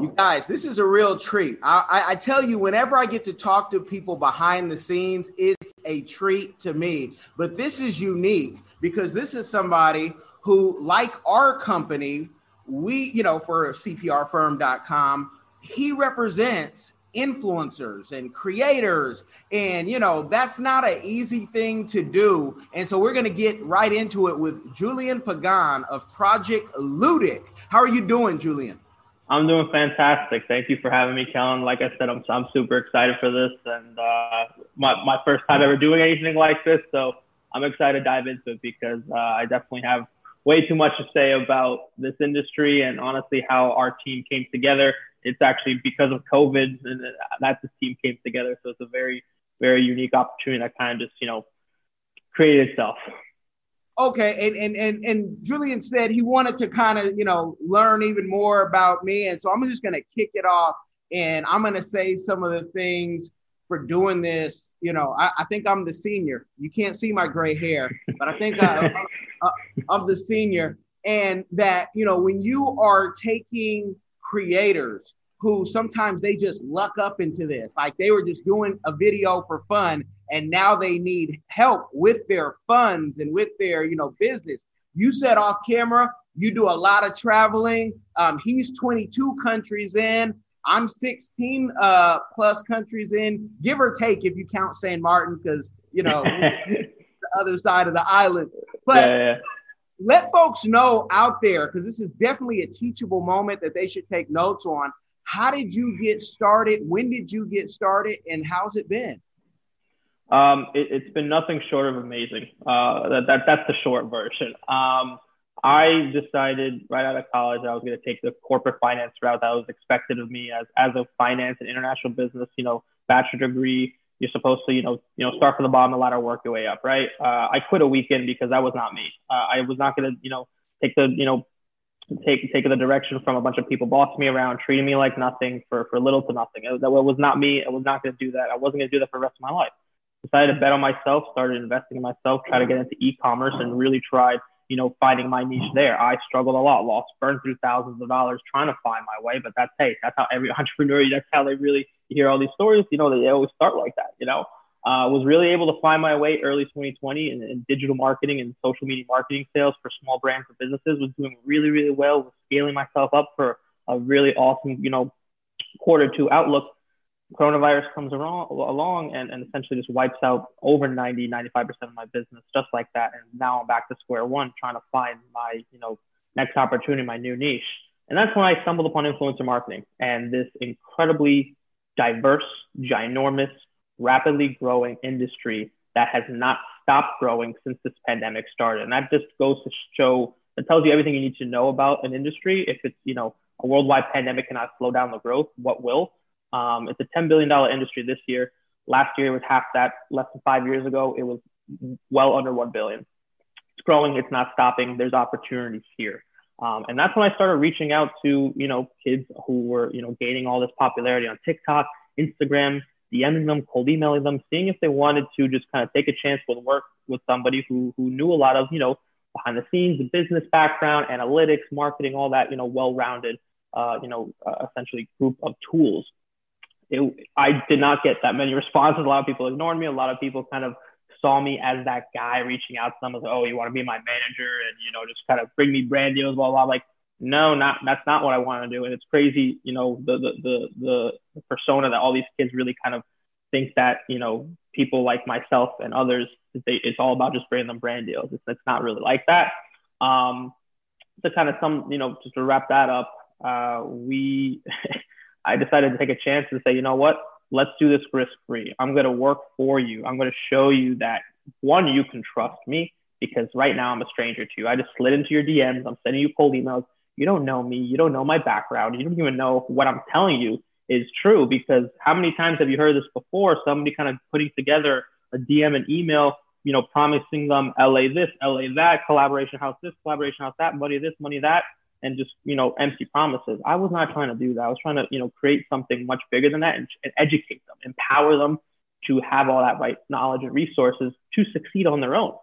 you guys, this is a real treat. I tell you, whenever I get to talk to people behind the scenes, it's a treat to me. But this is unique because this is somebody who, like our company, for CPRFirm.com, he represents influencers and creators. And, that's not an easy thing to do. And so we're going to get right into it with Julian Pagan of Project Ludic. How are you doing, Julian? I'm doing fantastic. Thank you for having me, Kellen. Like I said, I'm super excited for this, and my first time ever doing anything like this, so I'm excited to dive into it because I definitely have way too much to say about this industry and honestly how our team came together. It's actually because of COVID and that this team came together, so it's a very, very unique opportunity that kind of just, created itself. Okay, and Julian said he wanted to kind of, learn even more about me. And so I'm just going to kick it off, and I'm going to say some of the things for doing this. I think I'm the senior. You can't see my gray hair, but I think I'm the senior. And that, when you are taking creators who sometimes they just luck up into this, like they were just doing a video for fun, and now they need help with their funds and with their, business. You said off camera, you do a lot of traveling. He's 22 countries in. I'm 16 plus countries in, give or take, if you count St. Martin, because, the other side of the island. But let folks know out there, because this is definitely a teachable moment that they should take notes on. How did you get started? When did you get started? And how's it been? It's been nothing short of amazing. That's the short version. I decided right out of college I was going to take the corporate finance route that was expected of me as a finance and international business. Bachelor degree, you're supposed to start from the bottom of the ladder, work your way up, right? I quit a weekend because that was not me. I was not going to take the direction from a bunch of people bossing me around, treating me like nothing for little to nothing. That was not me. I was not going to do that. I wasn't going to do that for the rest of my life. Decided to bet on myself, started investing in myself, try to get into e-commerce, and really tried, finding my niche there. I struggled a lot, burned through thousands of dollars trying to find my way, but that's how every entrepreneur, that's how they really hear all these stories. They always start like that, was really able to find my way early 2020 in digital marketing and social media marketing sales for small brands and businesses, was doing really, really well, was scaling myself up for a really awesome, quarter two outlook. Coronavirus comes along and essentially just wipes out over 90-95% of my business just like that. And now I'm back to square one trying to find my, next opportunity, my new niche. And that's when I stumbled upon influencer marketing and this incredibly diverse, ginormous, rapidly growing industry that has not stopped growing since this pandemic started. And that just goes to show, that tells you everything you need to know about an industry. If it's, a worldwide pandemic cannot slow down the growth, what will? It's a $10 billion industry this year. Last year, it was half that. Less than 5 years ago, it was well under $1 billion. It's growing. It's not stopping. There's opportunities here. And that's when I started reaching out to, kids who were, gaining all this popularity on TikTok, Instagram, DMing them, cold emailing them, seeing if they wanted to just kind of take a chance with work with somebody who knew a lot of, behind the scenes, the business background, analytics, marketing, all that, well-rounded, essentially group of tools. I did not get that many responses. A lot of people ignored me. A lot of people kind of saw me as that guy reaching out to them. Like, oh, you want to be my manager and, just kind of bring me brand deals, blah, blah. Like, no, that's not what I want to do. And it's crazy, the persona that all these kids really kind of think that, people like myself and others, it's all about just bringing them brand deals. It's not really like that. So kind of just to wrap that up, I decided to take a chance and say, you know what, let's do this risk-free. I'm going to work for you. I'm going to show you that, one, you can trust me because right now I'm a stranger to you. I just slid into your DMs. I'm sending you cold emails. You don't know me. You don't know my background. You don't even know what I'm telling you. is true, because how many times have you heard this before? Somebody kind of putting together a DM and email, you know, promising them LA this, LA that, collaboration house this, collaboration house that, money this, money that, and just, you know, empty promises. I was not trying to do that. I was trying to, you know, create something much bigger than that and educate them, empower them to have all that right knowledge and resources to succeed on their own.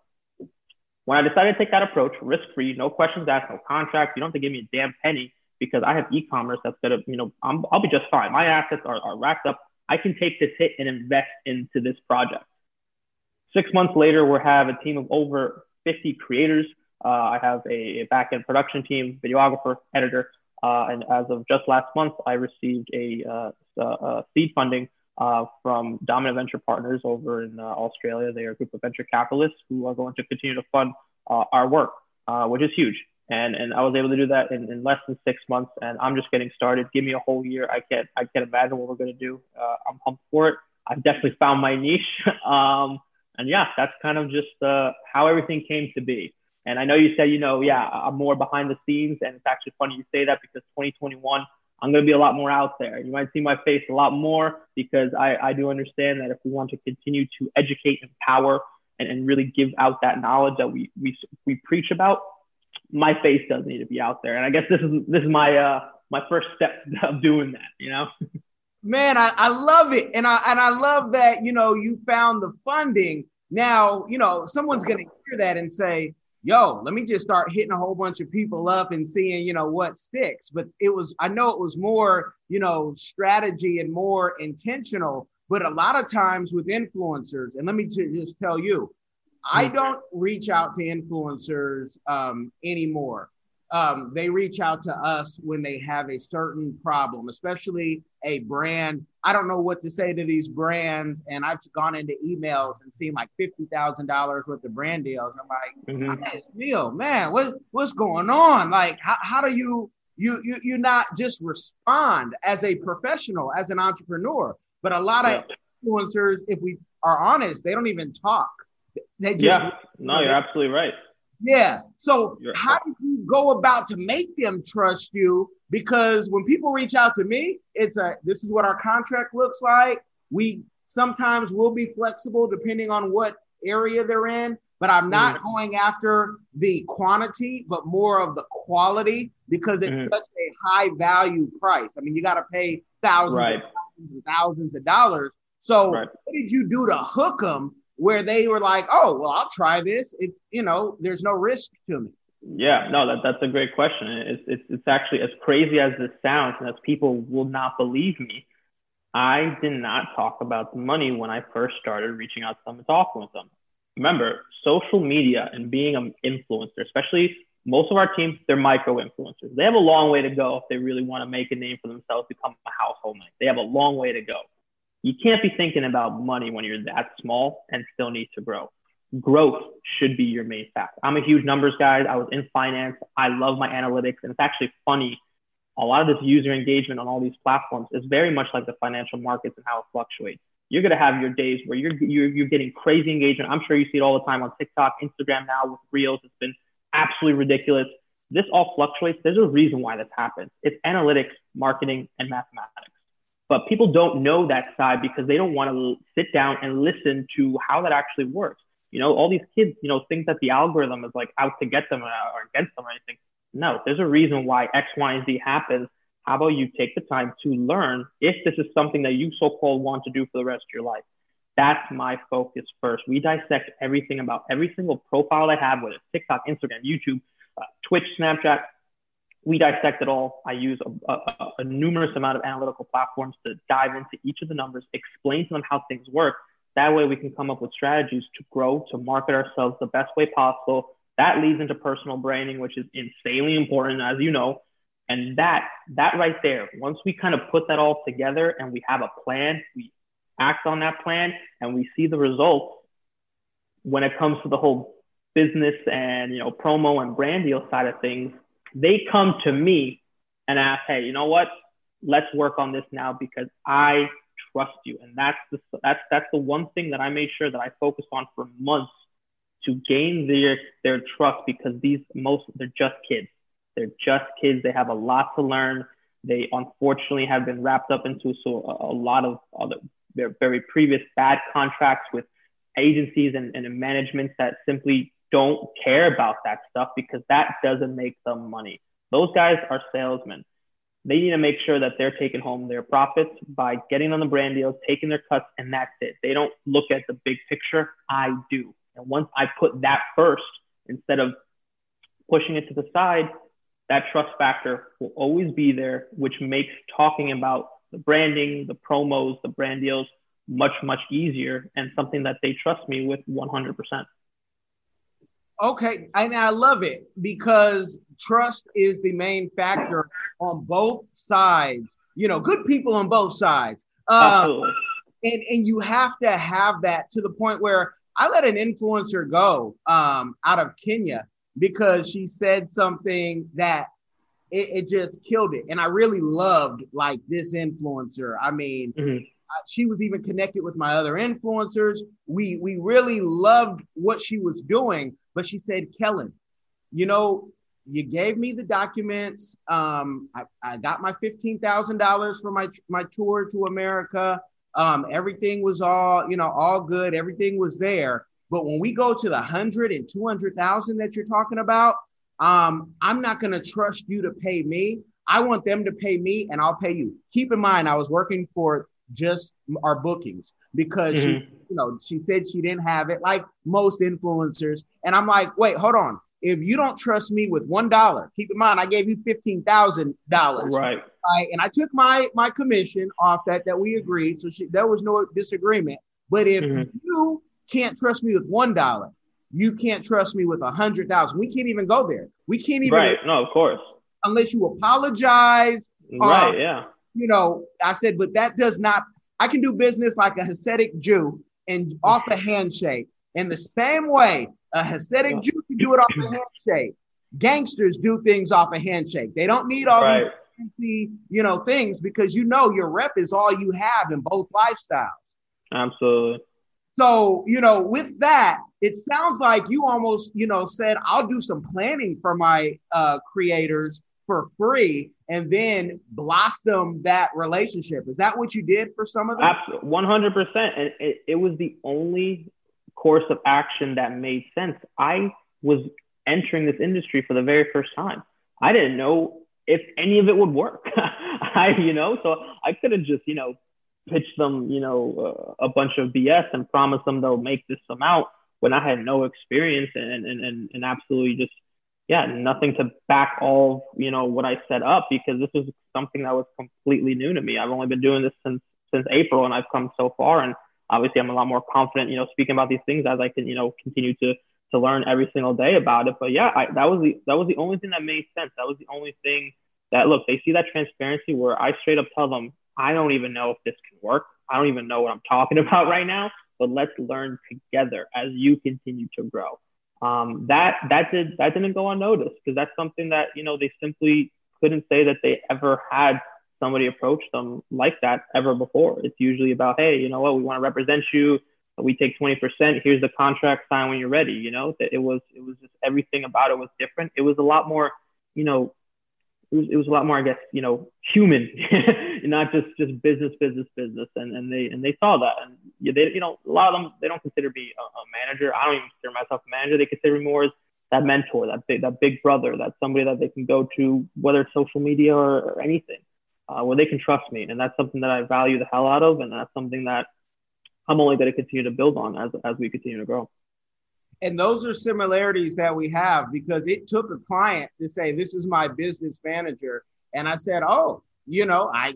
When I decided to take that approach, risk-free, no questions asked, no contract, you don't have to give me a damn penny, because I have e-commerce that's going to, you know, I'll be just fine. My assets are racked up. I can take this hit and invest into this project. 6 months later, we'll have a team of over 50 creators. I have a back-end production team, videographer, editor. And as of just last month, I received a seed funding from Dominant Venture Partners over in Australia. They are a group of venture capitalists who are going to continue to fund our work, which is huge. And I was able to do that in less than 6 months, and I'm just getting started. Give me a whole year. I can't imagine what we're going to do. I'm pumped for it. I've definitely found my niche. And yeah, that's kind of just how everything came to be. And I know you said, you know, yeah, I'm more behind the scenes, and it's actually funny you say that, because 2021, I'm going to be a lot more out there. You might see my face a lot more, because I do understand that if we want to continue to educate, empower, and really give out that knowledge that we preach about, my face does need to be out there. And I guess this is my my first step of doing that, you know? Man, I love it. And I love that, you know, you found the funding. Now, you know, someone's going to hear that and say, yo, let me just start hitting a whole bunch of people up and seeing, you know, what sticks. But I know it was more, you know, strategy and more intentional. But a lot of times with influencers, and let me just tell you, I don't reach out to influencers anymore. They reach out to us when they have a certain problem, especially a brand. I don't know what to say to these brands. And I've gone into emails and seen like $50,000 worth of brand deals. I'm like, man, what's going on? Like, how do you not just respond as a professional, as an entrepreneur? But a lot of influencers, if we are honest, they don't even talk. They just, you're absolutely right. Yeah. So how do you go about to make them trust you? Because when people reach out to me, this is what our contract looks like. We sometimes will be flexible depending on what area they're in, but I'm not going after the quantity, but more of the quality, because it's such a high value price. I mean, you got to pay thousands, and thousands and thousands of dollars. So what did you do to hook them, where they were like, oh, well, I'll try this. It's, you know, there's no risk to me. Yeah, no, that's a great question. It's actually, as crazy as this sounds, and as people will not believe me, I did not talk about the money when I first started reaching out to them and talking with them. Remember, social media and being an influencer, especially most of our teams, they're micro-influencers. They have a long way to go if they really want to make a name for themselves, become a household name. They have a long way to go. You can't be thinking about money when you're that small and still need to grow. Growth should be your main factor. I'm a huge numbers guy. I was in finance. I love my analytics. And it's actually funny. A lot of this user engagement on all these platforms is very much like the financial markets and how it fluctuates. You're going to have your days where you're getting crazy engagement. I'm sure you see it all the time on TikTok, Instagram now with Reels. It's been absolutely ridiculous. This all fluctuates. There's a reason why this happens. It's analytics, marketing, and mathematics. But people don't know that side because they don't want to sit down and listen to how that actually works. You know, all these kids, you know, think that the algorithm is like out to get them or against them or anything. No, there's a reason why X, Y, and Z happens. How about you take the time to learn if this is something that you so-called want to do for the rest of your life? That's my focus first. We dissect everything about every single profile I have, whether it's TikTok, Instagram, YouTube, Twitch, Snapchat. We dissect it all. I use a numerous amount of analytical platforms to dive into each of the numbers, explain to them how things work. That way we can come up with strategies to grow, to market ourselves the best way possible. That leads into personal branding, which is insanely important, as you know. And that right there, once we kind of put that all together and we have a plan, we act on that plan and we see the results when it comes to the whole business and, you know, promo and brand deal side of things. They come to me and ask, hey, you know what? Let's work on this now because I trust you. And that's the one thing that I made sure that I focused on for months to gain their trust, because they're just kids. They have a lot to learn. They unfortunately have been wrapped up into a lot of other, their very previous bad contracts with agencies and managements that simply don't care about that stuff because that doesn't make them money. Those guys are salesmen. They need to make sure that they're taking home their profits by getting on the brand deals, taking their cuts, and that's it. They don't look at the big picture. I do. And once I put that first, instead of pushing it to the side, that trust factor will always be there, which makes talking about the branding, the promos, the brand deals much, much easier and something that they trust me with 100%. Okay, and I love it because trust is the main factor on both sides. You know, good people on both sides. Absolutely. And you have to have that to the point where I let an influencer go out of Kenya because she said something that it just killed it. And I really loved like this influencer. I mean, she was even connected with my other influencers. We really loved what she was doing. But she said, Kellen, you know, you gave me the documents. I got my $15,000 for my tour to America. Everything was all, you know, all good. Everything was there. But when we go to the 100 and 200,000 that you're talking about, I'm not going to trust you to pay me. I want them to pay me and I'll pay you. Keep in mind, I was working for just our bookings because she said she didn't have it like most influencers. And I'm like, wait, hold on. If you don't trust me with $1, keep in mind, I gave you $15,000. Right. And I took my commission off that we agreed. So there was no disagreement. But if you can't trust me with $1, you can't trust me with 100,000. We can't even go there. We can't even. Right. No, of course. Unless you apologize. Right. Yeah. You know, I said, but that does not, I can do business like a Hasidic Jew and off a handshake. In the same way, a Hasidic Jew can do it off a handshake. Gangsters do things off a handshake. They don't need all these, you know, things because, you know, your rep is all you have in both lifestyles. Absolutely. So, you know, with that, it sounds like you almost, you know, said, I'll do some planning for my creators for free and then blossom that relationship. Is that what you did for some of them? Absolutely, 100%. And it was the only course of action that made sense. I was entering this industry for the very first time. I didn't know if any of it would work. So I could have just, you know, pitched them, you know, a bunch of BS and promised them they'll make this amount when I had no experience and absolutely just, nothing to back all, you know, what I set up, because this was something that was completely new to me. I've only been doing this since April, and I've come so far. And obviously I'm a lot more confident, you know, speaking about these things as I can, you know, continue to learn every single day about it. But that was the only thing that made sense. That was the only thing that, look, they see that transparency where I straight up tell them, I don't even know if this can work. I don't even know what I'm talking about right now, but let's learn together as you continue to grow. That didn't go unnoticed, because that's something that, you know, they simply couldn't say that they ever had somebody approach them like that ever before. It's usually about, hey, you know what, we want to represent you. We take 20%. Here's the contract, sign when you're ready. You know, it was just everything about it was different. It was a lot more, you know, it was a lot more, I guess, you know, human, not just business. And they saw that. And they, you know, a lot of them, they don't consider me a manager. I don't even consider myself a manager. They consider me more as that mentor, that big brother, that somebody that they can go to, whether it's social media or anything, where they can trust me. And that's something that I value the hell out of. And that's something that I'm only going to continue to build on as we continue to grow. And those are similarities that we have, because it took a client to say, this is my business manager. And I said, oh, you know, I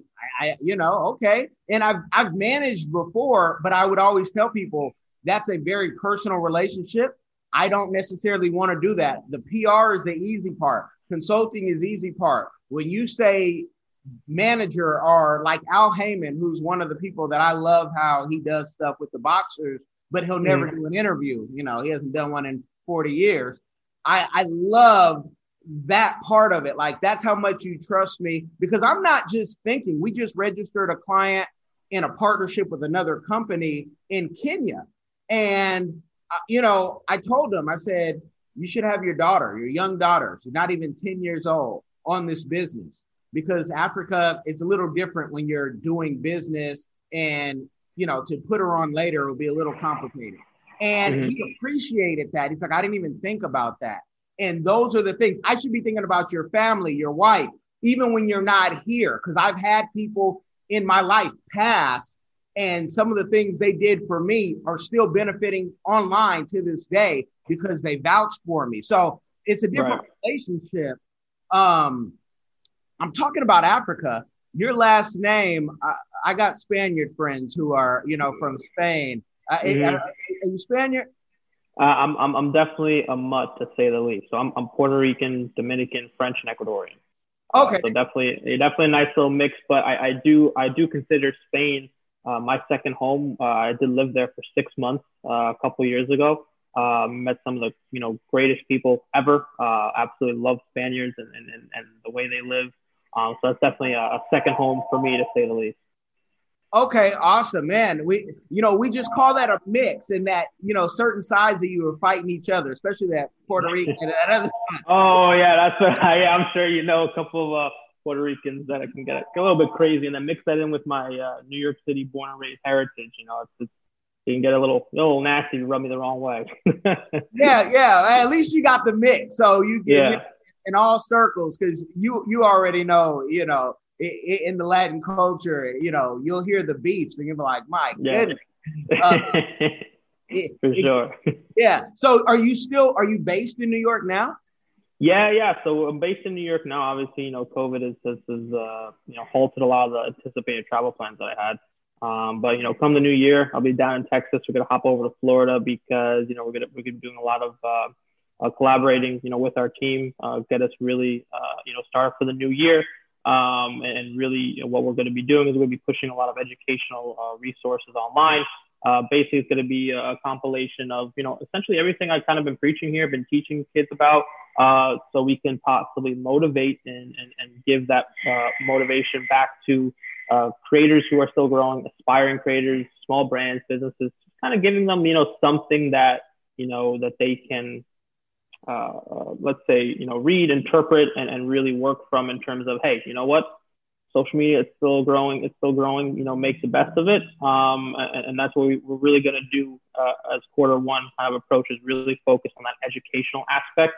you know, okay. And I've managed before, but I would always tell people that's a very personal relationship. I don't necessarily want to do that. The PR is the easy part. Consulting is easy part. When you say manager, or like Al Heyman, who's one of the people that I love how he does stuff with the boxers, but he'll never do an interview. You know, he hasn't done one in 40 years. I love that part of it. Like, that's how much you trust me, because I'm not just thinking. We just registered a client in a partnership with another company in Kenya. And, you know, I told him, I said, you should have your daughter, your young daughter, she's not even 10 years old, on this business. because Africa is a little different when you're doing business, and, you know, to put her on later, it'll be a little complicated. And he appreciated that. He's like, I didn't even think about that. And those are the things I should be thinking about: your family, your wife, even when you're not here. Because I've had people in my life pass, and some of the things they did for me are still benefiting online to this day because they vouched for me. So it's a different relationship. I'm talking about Africa. Your last name, I got Spaniard friends who are, you know, from Spain. Are you Spaniard? I'm definitely a mutt, to say the least. So I'm Puerto Rican, Dominican, French, and Ecuadorian. Okay. So definitely a nice little mix. But I do consider Spain my second home. I did live there for 6 months a couple years ago. Met some of the greatest people ever. Absolutely love Spaniards and the way they live. So that's definitely a second home for me, to say the least. Okay, awesome, man. We just call that a mix, in that, certain sides of you are fighting each other, especially that Puerto Rican and that other side. Oh yeah, that's what I'm sure a couple of Puerter Ricans that I can get a little bit crazy, and then mix that in with my New York City born and raised heritage. It's you can get a little nasty to rub me the wrong way. yeah. At least you got the mix, so you get in all circles, because you already know, in the Latin culture, you'll hear the beeps and you'll be like, my goodness. For sure. Yeah. So are you based in New York now? Yeah. So I'm based in New York now. Obviously, COVID has halted a lot of the anticipated travel plans that I had. But come the new year, I'll be down in Texas. We're going to hop over to Florida because, we're going to be doing a lot of collaborating, with our team, get us really, started for the new year. And really what we're going to be doing is we'll be pushing a lot of educational resources online. Basically, it's going to be a compilation of, essentially everything I've kind of been preaching here, been teaching kids about, so we can possibly motivate and give that motivation back to creators who are still growing, aspiring creators, small brands, businesses, kind of giving them, something that, that they can let's say, read, interpret, and really work from, in terms of, hey, what? Social media is still growing. It's still growing, make the best of it. And that's what we're really going to do as quarter one kind of approach, is really focus on that educational aspect,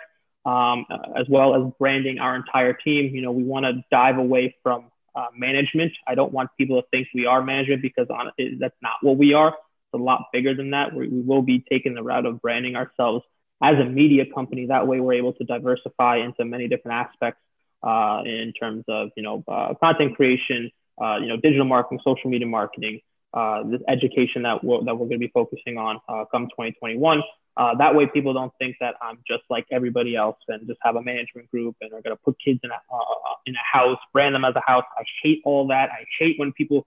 as well as branding our entire team. We want to dive away from management. I don't want people to think we are management, because honestly, that's not what we are. It's a lot bigger than that. We will be taking the route of branding ourselves as a media company. That way we're able to diversify into many different aspects in terms of, content creation, digital marketing, social media marketing, this education that we're going to be focusing on come 2021. That way people don't think that I'm just like everybody else and just have a management group and are going to put kids in a house, brand them as a house. I hate all that. I hate when people,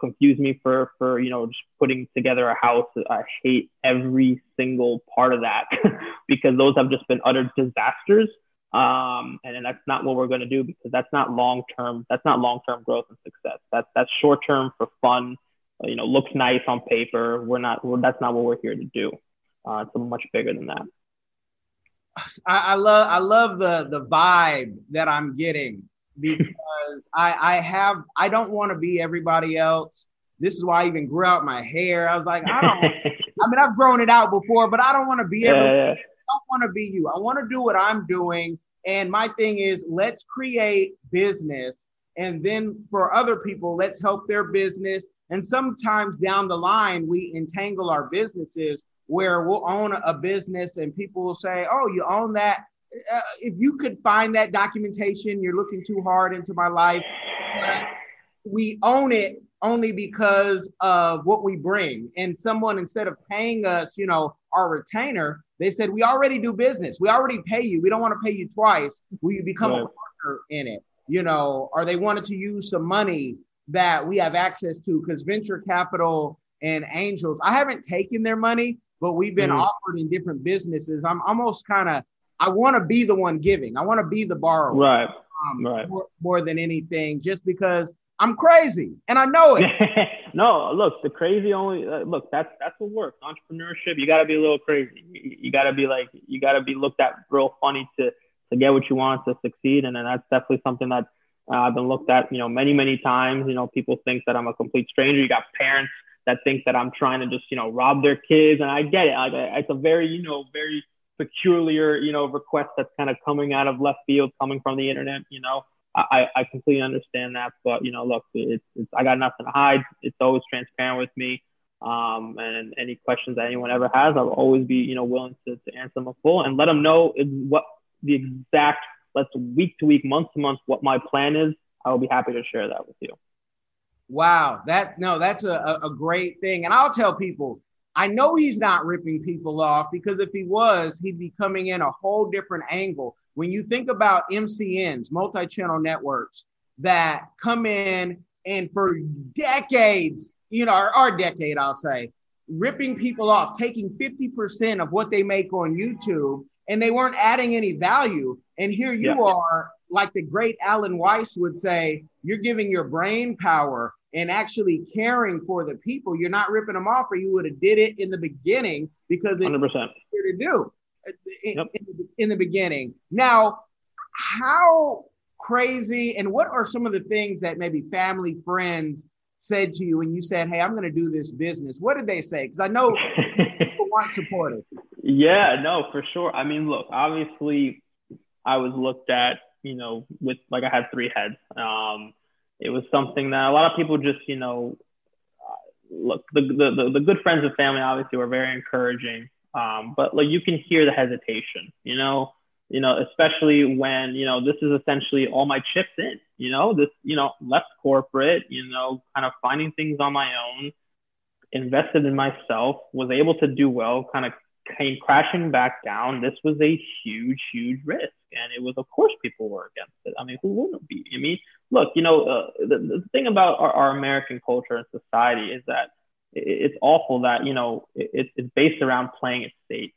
confuse me for just putting together a house. I hate every single part of that because those have just been utter disasters. And that's not what we're going to do, because that's not long-term. That's not long-term growth and success. That's short-term for fun. Looks nice on paper. That's not what we're here to do. It's much bigger than that. I love the vibe that I'm getting. Because I don't want to be everybody else. This is why I even grew out my hair. I was like, I've grown it out before, but I don't want to be everybody. I don't want to be you. I want to do what I'm doing. And my thing is, let's create business. And then for other people, let's help their business. And sometimes down the line, we entangle our businesses where we'll own a business and people will say, oh, you own that. If you could find that documentation, you're looking too hard into my life. We own it only because of what we bring. And someone, instead of paying us, our retainer, they said, we already do business. We already pay you. We don't want to pay you twice. Will you become a partner in it? Or they wanted to use some money that we have access to, because venture capital and angels, I haven't taken their money, but we've been offered in different businesses. I'm almost kind of, I want to be the one giving. I want to be the borrower, right. More than anything, just because I'm crazy and I know it. No, look, the crazy only that's what works. Entrepreneurship, you got to be a little crazy. You got to be looked at real funny to get what you want, to succeed, and then that's definitely something that I've been looked at, many, many times. People think that I'm a complete stranger. You got parents that think that I'm trying to just, rob their kids. And I get it. Like, it's a very, very peculiar, request that's kind of coming out of left field, coming from the internet. I completely understand that. But, look, I got nothing to hide. It's always transparent with me. And any questions that anyone ever has, I'll always be, willing to answer them in full and let them know what the exact, week to week, month to month, what my plan is. I will be happy to share that with you. Wow. That's a great thing. And I'll tell people, I know he's not ripping people off, because if he was, he'd be coming in a whole different angle. When you think about MCNs, multi-channel networks that come in and for decades, our decade, I'll say, ripping people off, taking 50% of what they make on YouTube, and they weren't adding any value. And here you are, like the great Alan Weiss would say, you're giving your brain power and actually caring for the people. You're not ripping them off, or you would have did it in the beginning, because it's 100%. Easier to do in the beginning. Now, how crazy, and what are some of the things that maybe family, friends said to you when you said, hey, I'm going to do this business? What did they say? Because I know people want supportive. Yeah, no, for sure. I mean, look, obviously I was looked at, with, like, I had three heads. It was something that a lot of people just, look, the good friends and family obviously were very encouraging. But like, you can hear the hesitation, especially when, this is essentially all my chips in, this, left corporate, kind of finding things on my own, invested in myself, was able to do well, kind of came crashing back down. This was a huge, huge risk. And it was, of course, people were against it. I mean, who wouldn't be? I mean, look, the thing about our American culture and society is that it's awful that, it's based around playing it safe.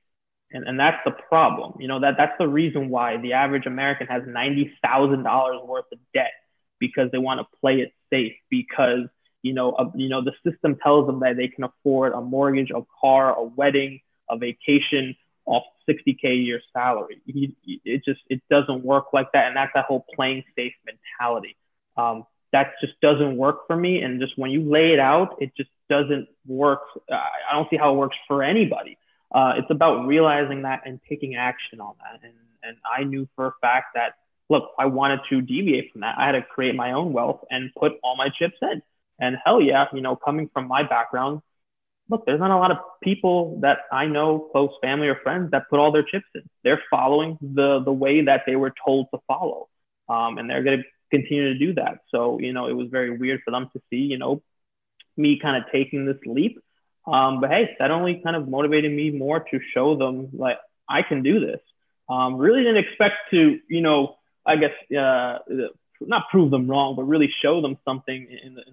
And that's the problem. That's the reason why the average American has $90,000 worth of debt, because they want to play it safe, because, the system tells them that they can afford a mortgage, a car, a wedding, a vacation off $60K a year salary. It doesn't work like that. And that's that whole playing safe mentality. That just doesn't work for me. And just when you lay it out, it just doesn't work. I don't see how it works for anybody. It's about realizing that and taking action on that. And I knew for a fact that, look, I wanted to deviate from that. I had to create my own wealth and put all my chips in. And hell yeah, coming from my background, look, there's not a lot of people that I know, close family or friends, that put all their chips in. They're following the way that they were told to follow. And they're going to continue to do that. So, it was very weird for them to see, me kind of taking this leap. But hey, that only kind of motivated me more to show them, like, I can do this. Really didn't expect to, I guess, not prove them wrong, but really show them something in the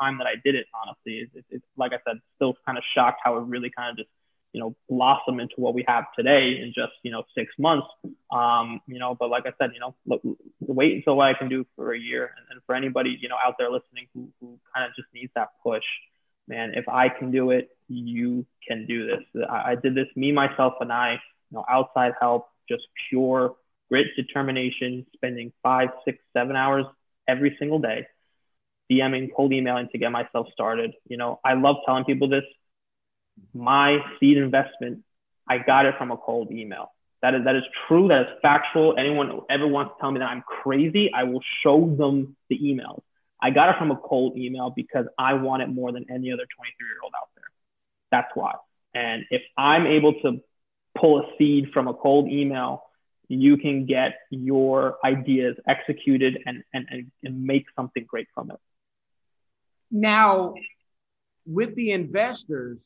time that I did it. Honestly, it's like I said, still kind of shocked how it really kind of just, blossomed into what we have today in just, 6 months. But like I said, look, wait until what I can do for a year. And for anybody, out there listening who kind of just needs that push, man, if I can do it, you can do this. I did this, me, myself, and I, outside help, just pure grit, determination, spending 5, 6, 7 hours every single day, DMing, cold emailing to get myself started. I love telling people this. My seed investment, I got it from a cold email. That is true. That is factual. Anyone who ever wants to tell me that I'm crazy, I will show them the emails. I got it from a cold email because I want it more than any other 23-year-old out there. That's why. And if I'm able to pull a seed from a cold email, you can get your ideas executed and make something great from it. Now, with the investors,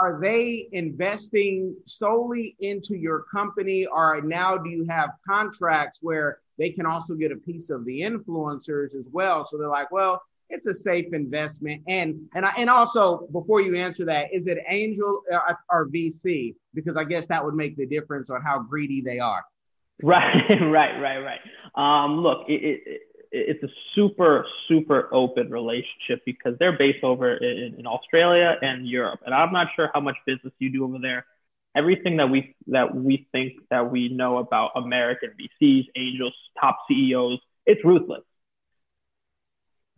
are they investing solely into your company, or now do you have contracts where they can also get a piece of the influencers as well? So they're like, well, it's a safe investment. And also, before you answer that, is it angel or VC? Because I guess that would make the difference on how greedy they are. Right. Look, it's a super, super open relationship, because they're based over in Australia and Europe. And I'm not sure how much business you do over there. Everything that we think that we know about American VCs, angels, top CEOs, It's ruthless.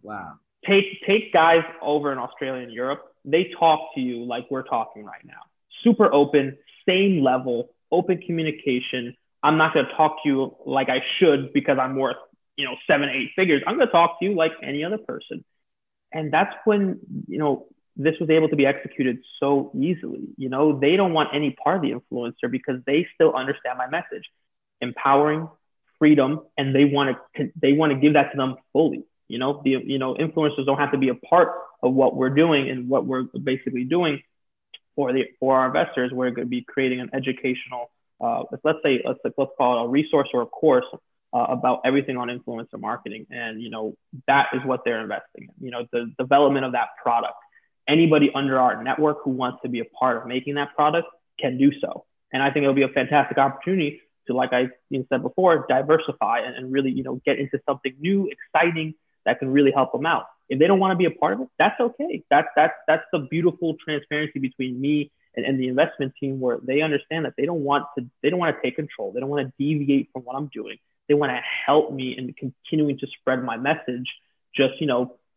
Wow. Take guys over in Australia and Europe. They talk to you like we're talking right now. Super open, same level, open communication. I'm not going to talk to you like I should because I'm worth, 7-8 figures. I'm going to talk to you like any other person. And that's when, this was able to be executed so easily. They don't want any part of the influencer because they still understand my message, empowering, freedom, and they want to give that to them fully. Influencers don't have to be a part of what we're doing and what we're basically doing for our investors. We're going to be creating an educational, let's call it a resource or a course about everything on influencer marketing. And, that is what they're investing in, the development of that product. Anybody under our network who wants to be a part of making that product can do so. And I think it'll be a fantastic opportunity to, like I said before, diversify and really, get into something new, exciting that can really help them out. If they don't want to be a part of it, that's okay. That's the beautiful transparency between me and the investment team, where they understand that they don't want to take control. They don't want to deviate from what I'm doing. They want to help me in continuing to spread my message, just,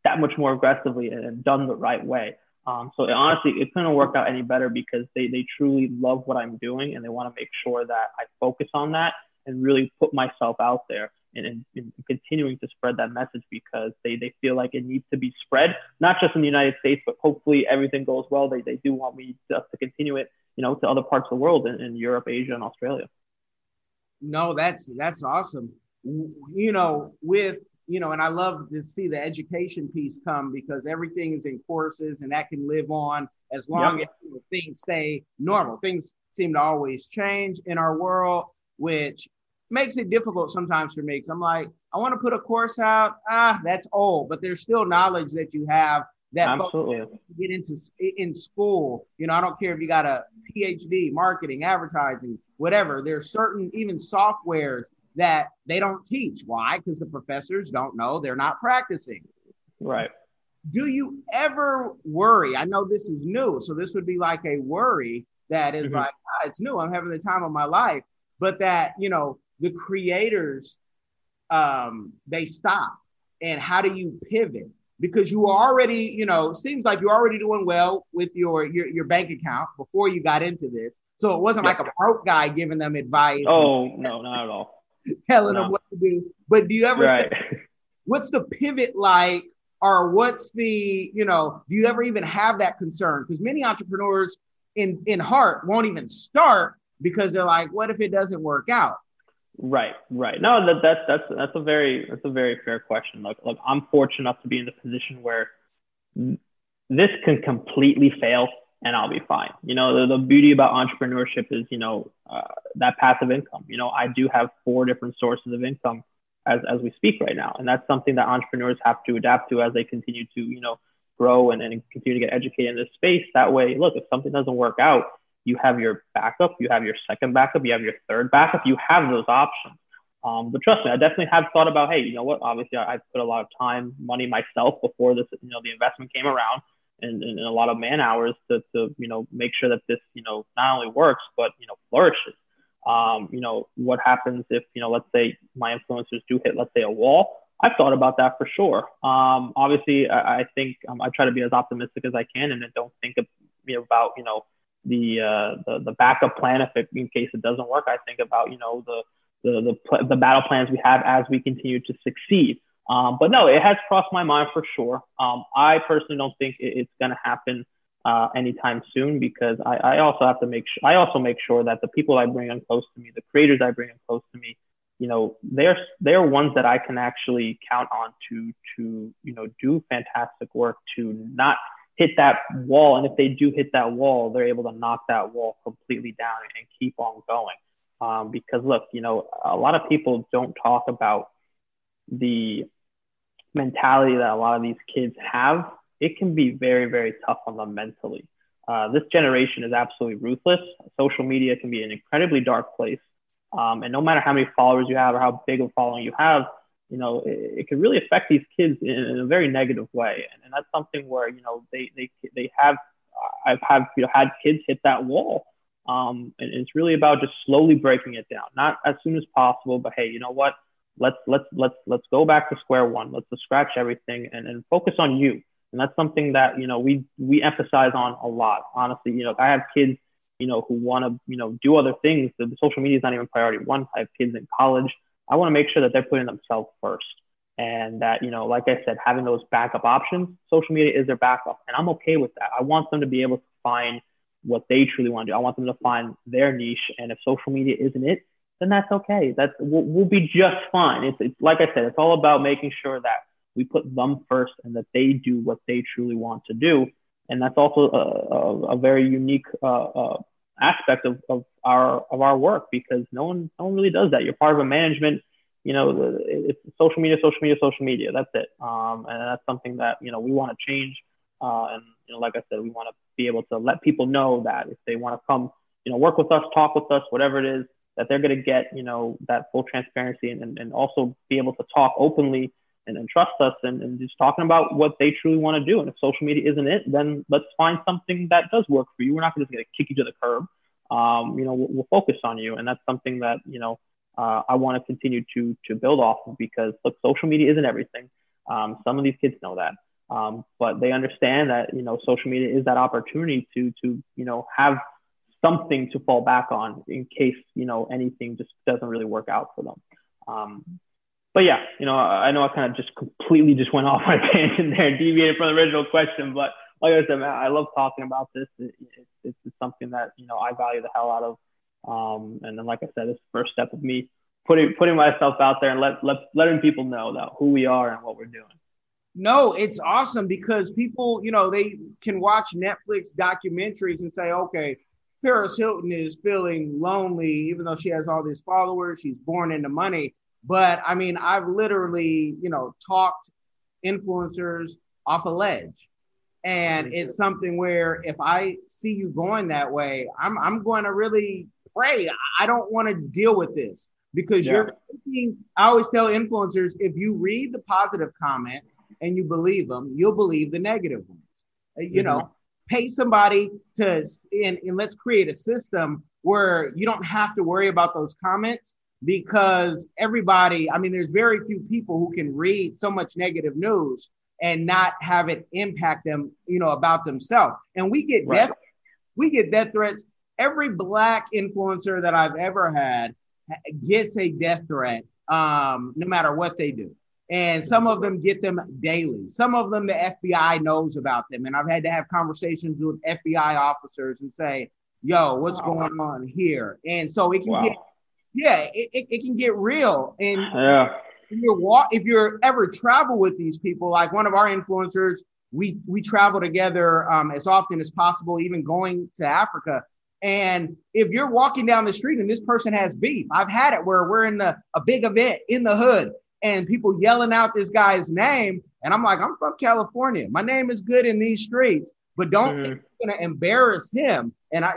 that much more aggressively and done the right way. So honestly, it couldn't work out any better because they truly love what I'm doing, and they want to make sure that I focus on that and really put myself out there and continuing to spread that message, because they feel like it needs to be spread, not just in the United States, but hopefully everything goes well. They do want me to continue it, to other parts of the world in Europe, Asia, and Australia. No, that's awesome. And I love to see the education piece come, because everything is in courses and that can live on as long as things stay normal. Things seem to always change in our world, which makes it difficult sometimes for me, because I'm like, I want to put a course out. That's old, but there's still knowledge that you have that absolutely get into in school. I don't care if you got a PhD, marketing, advertising, whatever. There's certain even softwares that they don't teach. Why? Because the professors don't know. They're not practicing. Right. Do you ever worry? I know this is new, so this would be like a worry that is it's new. I'm having the time of my life. But that, the creators, they stop. And how do you pivot? Because you are already, seems like you're already doing well with your bank account before you got into this. So it wasn't like a broke guy giving them advice. Oh, no, not at all. Telling them what to do. But do you ever say, what's the pivot like, or what's the, do you ever even have that concern? Because many entrepreneurs in heart won't even start because they're like, what if it doesn't work out? Right. No, that's a very fair question. Look, I'm fortunate enough to be in the position where this can completely fail and I'll be fine. The beauty about entrepreneurship is, that passive income. I do have 4 different sources of income as we speak right now. And that's something that entrepreneurs have to adapt to as they continue to, grow and continue to get educated in this space. That way, look, if something doesn't work out, you have your backup, you have your second backup, you have your third backup, you have those options. But trust me, I definitely have thought about, hey, you know what? Obviously, I put a lot of time, money myself before this, the investment came around. And a lot of man hours to make sure that this not only works but flourishes. What happens if let's say my influencers do hit a wall? I've thought about that for sure. Obviously, I think I try to be as optimistic as I can, and I don't think about the backup plan in case it doesn't work. I think about the battle plans we have as we continue to succeed. But no, it has crossed my mind for sure. I personally don't think it's going to happen anytime soon, because I also have to make sure that the people I bring in close to me, the creators I bring in close to me, they're ones that I can actually count on to do fantastic work, to not hit that wall. And if they do hit that wall, they're able to knock that wall completely down and keep on going. Because look, a lot of people don't talk about the mentality that a lot of these kids have. It can be very, very tough on them mentally. This generation is absolutely ruthless. Social media can be an incredibly dark place. And no matter how many followers you have or how big a following you have, it can really affect these kids in a very negative way. And that's something where, they have, I've had kids hit that wall. And it's really about just slowly breaking it down, not as soon as possible, but hey, you know what? let's go back to square one. Let's scratch everything and focus on you. And that's something that, you know, we emphasize on a lot. Honestly, you know, I have kids, you know, who want to, you know, do other things. The social media is not even priority one. I have kids in college. I want to make sure that they're putting themselves first. And that, you know, like I said, having those backup options, social media is their backup. And I'm okay with that. I want them to be able to find what they truly want to do. I want them to find their niche. And if social media isn't it, then that's okay. That's, we'll be just fine. It's like I said, it's all about making sure that we put them first and that they do what they truly want to do. And that's also a very unique aspect of our work, because no one really does that. You're part of a management, you know, it's social media. That's it. And that's something that, you know, we want to change. And, you know, like I said, we want to be able to let people know that if they want to come, you know, work with us, talk with us, whatever it is, that they're going to get, you know, that full transparency and also be able to talk openly and trust us and just talking about what they truly want to do. And if social media isn't it, then let's find something that does work for you. We're not just going to kick you to the curb. You know, we'll focus on you. And that's something that, you know, I want to continue to build off of, because look, social media isn't everything. Some of these kids know that. But they understand that, you know, social media is that opportunity to, you know, have something to fall back on in case, you know, anything just doesn't really work out for them. But yeah, you know I kind of just completely just went off my tangent there, deviated from the original question. But like I said, man, I love talking about this. It's something that, you know, I value the hell out of. And then, like I said, it's the first step of me putting myself out there and letting people know that who we are and what we're doing. No, it's awesome, because people, you know, they can watch Netflix documentaries and say, okay, Paris Hilton is feeling lonely, even though she has all these followers, she's born into money. But I mean, I've literally, you know, talked influencers off a ledge. And it's something where if I see you going that way, I'm going to really pray. I don't want to deal with this, because you're thinking, I always tell influencers, if you read the positive comments and you believe them, you'll believe the negative ones. You know, pay somebody to, and let's create a system where you don't have to worry about those comments, because everybody, I mean, there's very few people who can read so much negative news and not have it impact them, you know, about themselves. And we get death threats. Every Black influencer that I've ever had gets a death threat, no matter what they do. And some of them get them daily. Some of them, the FBI knows about them. And I've had to have conversations with FBI officers and say, yo, what's going on here? And so it can get, it can get real. And if you're ever travel with these people, like one of our influencers, we travel together as often as possible, even going to Africa. And if you're walking down the street and this person has beef, I've had it where we're in a big event in the hood and people yelling out this guy's name. And I'm like, I'm from California. My name is good in these streets, but don't think you're going to embarrass him. And I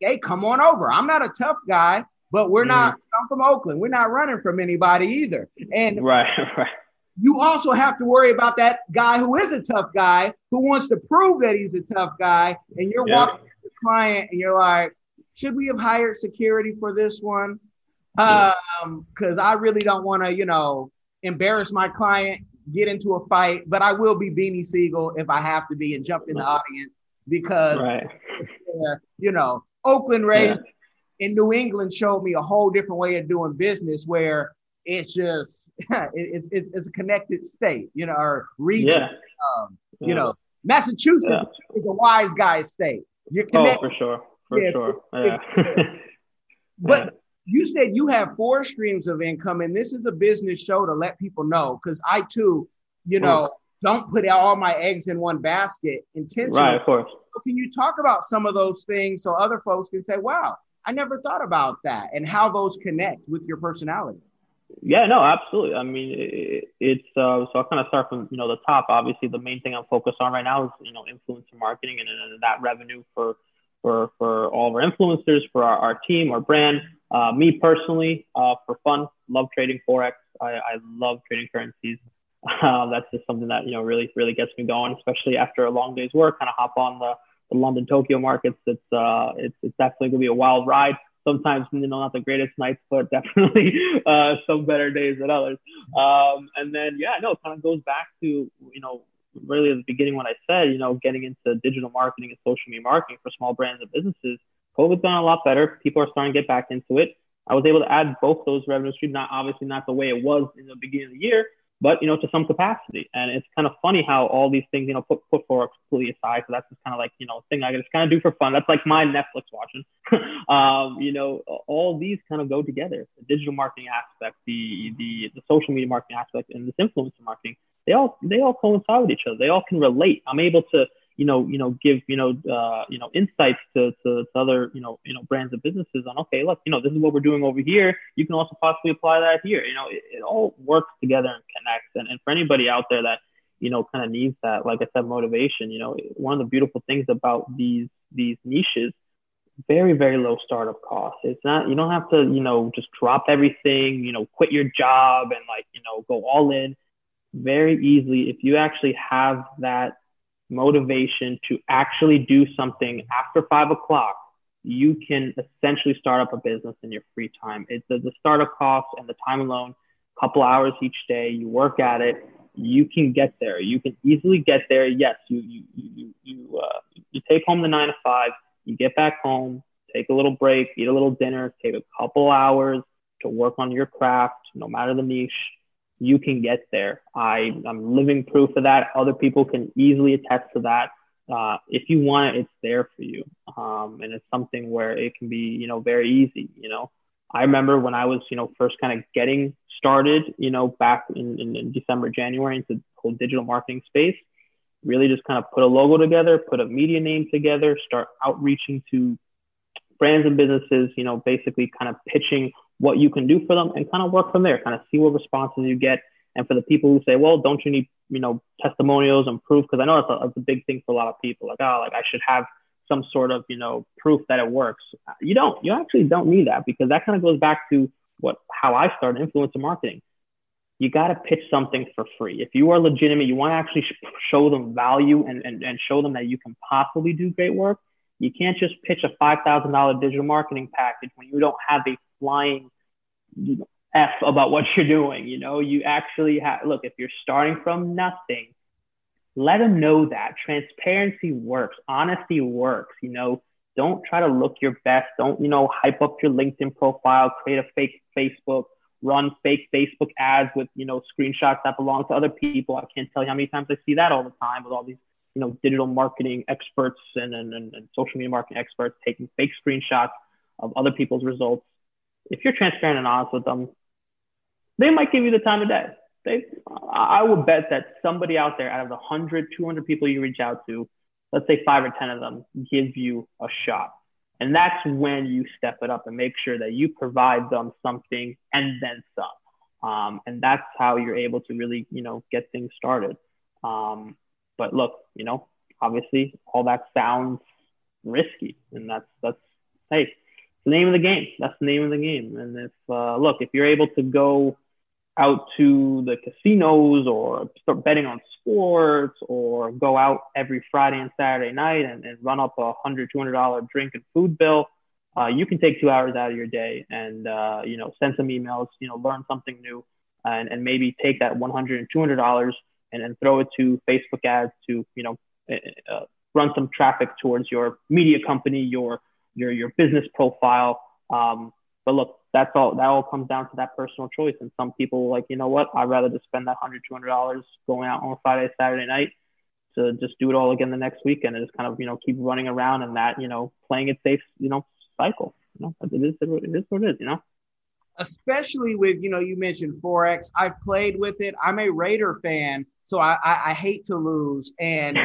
hey, come on over. I'm not a tough guy. But we're not, I'm from Oakland. We're not running from anybody either. And you also have to worry about that guy who is a tough guy, who wants to prove that he's a tough guy. And you're walking to the client and you're like, should we have hired security for this one? Because I really don't want to, you know, embarrass my client, get into a fight. But I will be Beanie Siegel if I have to be and jump in the audience, because, you know, Oakland raised in New England showed me a whole different way of doing business, where it's just, it's a connected state, you know, or region, you know, Massachusetts is a wise guy state. You're connected. Oh, for sure. But you said you have four streams of income, and this is a business show to let people know. 'Cause I too, you know, don't put all my eggs in one basket intentionally. Right, of course. So can you talk about some of those things so other folks can say, wow, I never thought about that, and how those connect with your personality? Yeah, no, absolutely. I mean, it's so I'll kind of start from, you know, the top. Obviously, the main thing I'm focused on right now is, you know, influencer marketing and that revenue for all of our influencers, for our team, our brand. Me personally, for fun, love trading Forex. I love trading currencies. That's just something that, you know, really, really gets me going, especially after a long day's work, kind of hop on the London, Tokyo markets. It's definitely gonna be a wild ride. sometimes, you know, not the greatest nights, but definitely some better days than others. And then, yeah, no, it kind of goes back to, you know, really at the beginning when I said, you know, getting into digital marketing and social media marketing for small brands and businesses, COVID's done a lot better. People are starting to get back into it. I was able to add both those revenue streams, not obviously not the way it was in the beginning of the year, but, you know, to some capacity. And it's kind of funny how all these things, you know, put are completely aside. So that's just kind of like, you know, thing I just kind of do for fun. That's like my Netflix watching. You know, all these kind of go together. The digital marketing aspect, the social media marketing aspect, and this influencer marketing, they all coincide with each other. They all can relate. I'm able to, you know, give, insights to other, you know, brands and businesses on, okay, look, you know, this is what we're doing over here. You can also possibly apply that here. You know, it all works together and connects. And for anybody out there that, you know, kind of needs that, like I said, motivation, you know, one of the beautiful things about these niches, very, very low startup costs. It's not, you don't have to, you know, just drop everything, you know, quit your job and like, you know, go all in. Very easily, if you actually have that motivation to actually do something after 5 o'clock, you can essentially start up a business in your free time. It's the startup costs and the time alone, a couple hours each day, you work at it, you can get there. You can easily get there. Yes, you take home the 9 to 5, you get back home, take a little break, eat a little dinner, take a couple hours to work on your craft, no matter the niche. You can get there. I'm living proof of that. Other people can easily attest to that. If you want it, it's there for you. And it's something where it can be, you know, very easy. You know, I remember when I was, you know, first kind of getting started, you know, back in December, January, into the whole digital marketing space, really just kind of put a logo together, put a media name together, start outreaching to brands and businesses, you know, basically kind of pitching what you can do for them and kind of work from there, kind of see what responses you get. And for the people who say, well, don't you need, you know, testimonials and proof? Because I know that's a big thing for a lot of people. Like, oh, like I should have some sort of, you know, proof that it works. You actually don't need that, because that kind of goes back to how I started influencer marketing. You got to pitch something for free. If you are legitimate, you want to actually show them value and show them that you can possibly do great work. You can't just pitch a $5,000 digital marketing package when you don't have a flying F about what you're doing. You know, you actually look, if you're starting from nothing, let them know that transparency works, honesty works. You know, don't try to look your best. Don't, you know, hype up your LinkedIn profile, create a fake Facebook, run fake Facebook ads with, you know, screenshots that belong to other people. I can't tell you how many times I see that all the time with all these, you know, digital marketing experts and social media marketing experts taking fake screenshots of other people's results. If you're transparent and honest with them, they might give you the time of day. I would bet that somebody out there, out of the 100, 200 people you reach out to, let's say 5 or 10 of them give you a shot. And that's when you step it up and make sure that you provide them something and then some. And that's how you're able to really, you know, get things started. But look, you know, obviously all that sounds risky, and that's hey, it's the name of the game. That's the name of the game. And if look, if you're able to go out to the casinos or start betting on sports or go out every Friday and Saturday night and run up a $100, $200 drink and food bill, you can take 2 hours out of your day and, you know, send some emails, you know, learn something new and maybe take that $100 and $200 and throw it to Facebook ads to, you know, run some traffic towards your media company, your business profile. But look, that all comes down to that personal choice. And some people like, you know what, I'd rather just spend that $100, $200 going out on Friday, Saturday night to just do it all again the next weekend and just kind of, you know, keep running around and that, you know, playing it safe, you know, cycle. You know, it is what it is, you know. Especially with, you know, you mentioned Forex. I've played with it. I'm a Raider fan, so I hate to lose. And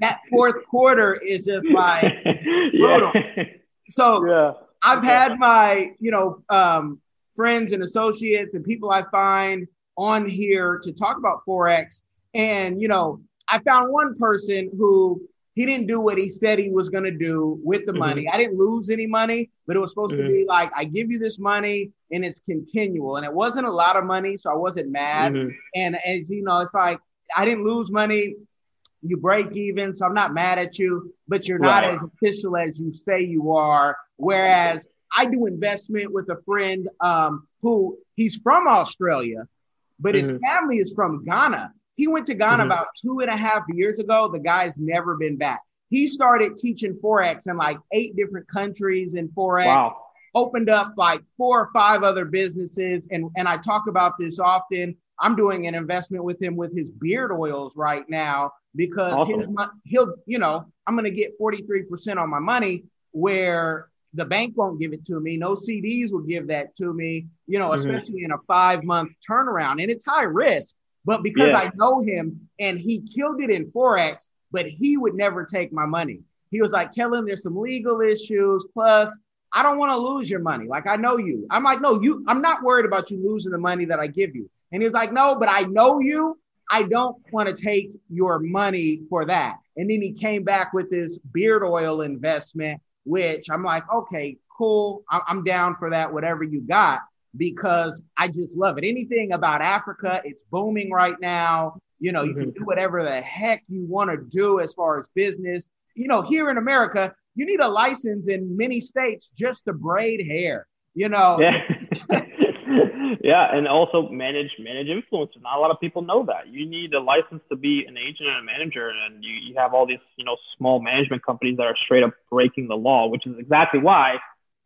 that fourth quarter is just like brutal. Yeah. So yeah. I've had my, you know, friends and associates and people I find on here to talk about Forex. And, you know, I found one person who he didn't do what he said he was going to do with the money. Mm-hmm. I didn't lose any money, but it was supposed to be like, I give you this money and it's continual. And it wasn't a lot of money, so I wasn't mad. Mm-hmm. And as you know, it's like, I didn't lose money. you break even, so I'm not mad at you, but you're not as official as you say you are. Whereas I do investment with a friend who he's from Australia, but his family is from Ghana. He went to Ghana about 2.5 years ago. The guy's never been back. He started teaching Forex in like 8 different countries in Forex, opened up like 4 or 5 other businesses. And I talk about this often. I'm doing an investment with him with his beard oils right now because he'll, you know, I'm going to get 43% on my money where the bank won't give it to me. No CDs will give that to me, you know, especially in a 5-month turnaround. And it's high risk, but because I know him and he killed it in Forex, but he would never take my money. He was like, Kellen, there's some legal issues. Plus, I don't want to lose your money. Like, I know you. I'm like, no, you, I'm not worried about you losing the money that I give you. And he was like, no, but I know you. I don't want to take your money for that. And then he came back with this beard oil investment, which I'm like, okay, cool. I'm down for that, whatever you got, because I just love it. Anything about Africa, it's booming right now. You know, you can do whatever the heck you want to do as far as business. You know, here in America, you need a license in many states just to braid hair, you know. Yeah, and also manage influencers. Not a lot of people know that. You need a license to be an agent and a manager, and you have all these, you know, small management companies that are straight up breaking the law, which is exactly why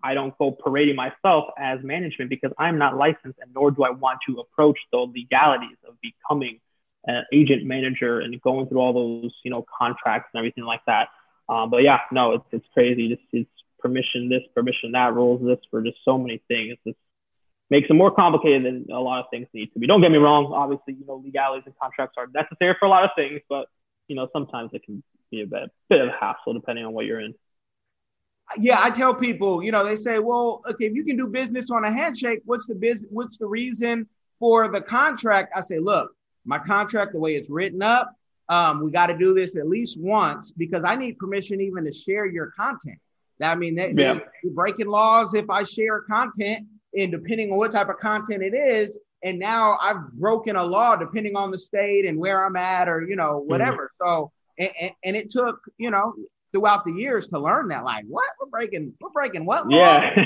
I don't go parading myself as management, because I'm not licensed, and nor do I want to approach the legalities of becoming an agent manager and going through all those, you know, contracts and everything like that. But yeah, no, it's crazy. It's permission this, permission that, rules this for just so many things. It's makes it more complicated than a lot of things need to be. Don't get me wrong. Obviously, you know, legalities and contracts are necessary for a lot of things, but, you know, sometimes it can be a bit of a hassle depending on what you're in. Yeah, I tell people, you know, they say, well, okay, if you can do business on a handshake, what's the reason for the contract? I say, look, my contract, the way it's written up, we got to do this at least once because I need permission even to share your content. I mean, you're breaking laws if I share content. And depending on what type of content it is, and now I've broken a law depending on the state and where I'm at or, you know, whatever. So, and it took, you know, throughout the years to learn that, like, what? We're breaking what law? Yeah,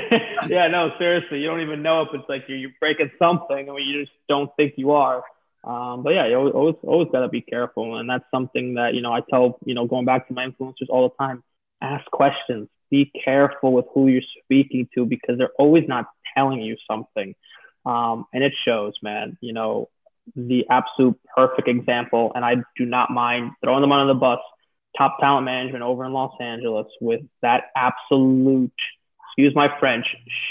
yeah, no, seriously. You don't even know if it's like you're breaking something and you just don't think you are. But yeah, you always got to be careful. And that's something that, you know, I tell, you know, going back to my influencers all the time, ask questions. Be careful with who you're speaking to because they're always not telling you something. And it shows, man, you know, the absolute perfect example. And I do not mind throwing them under the bus. Top Talent Management over in Los Angeles with that absolute, excuse my French,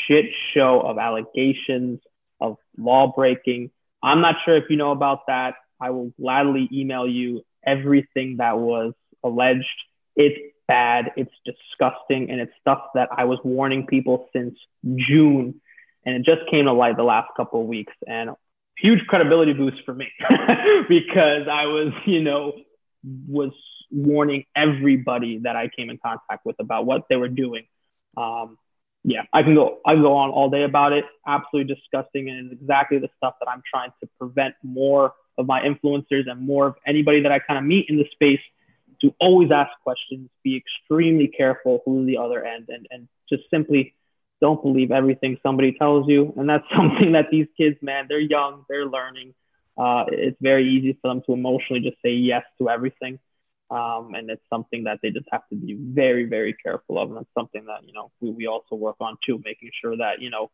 shit show of allegations, of law breaking. I'm not sure if you know about that. I will gladly email you everything that was alleged. It's bad, it's disgusting, and it's stuff that I was warning people since June, and it just came to light the last couple of weeks, and huge credibility boost for me because I was, you know, warning everybody that I came in contact with about what they were doing. Yeah, I can go on all day about it. Absolutely disgusting, and it's exactly the stuff that I'm trying to prevent more of my influencers and more of anybody that I kind of meet in the space. To always ask questions, be extremely careful who's the other end, and just simply don't believe everything somebody tells you. And that's something that these kids, man, they're young, they're learning. It's very easy for them to emotionally just say yes to everything. And it's something that they just have to be very, very careful of. And that's something that, you know, we also work on too, making sure that, you know,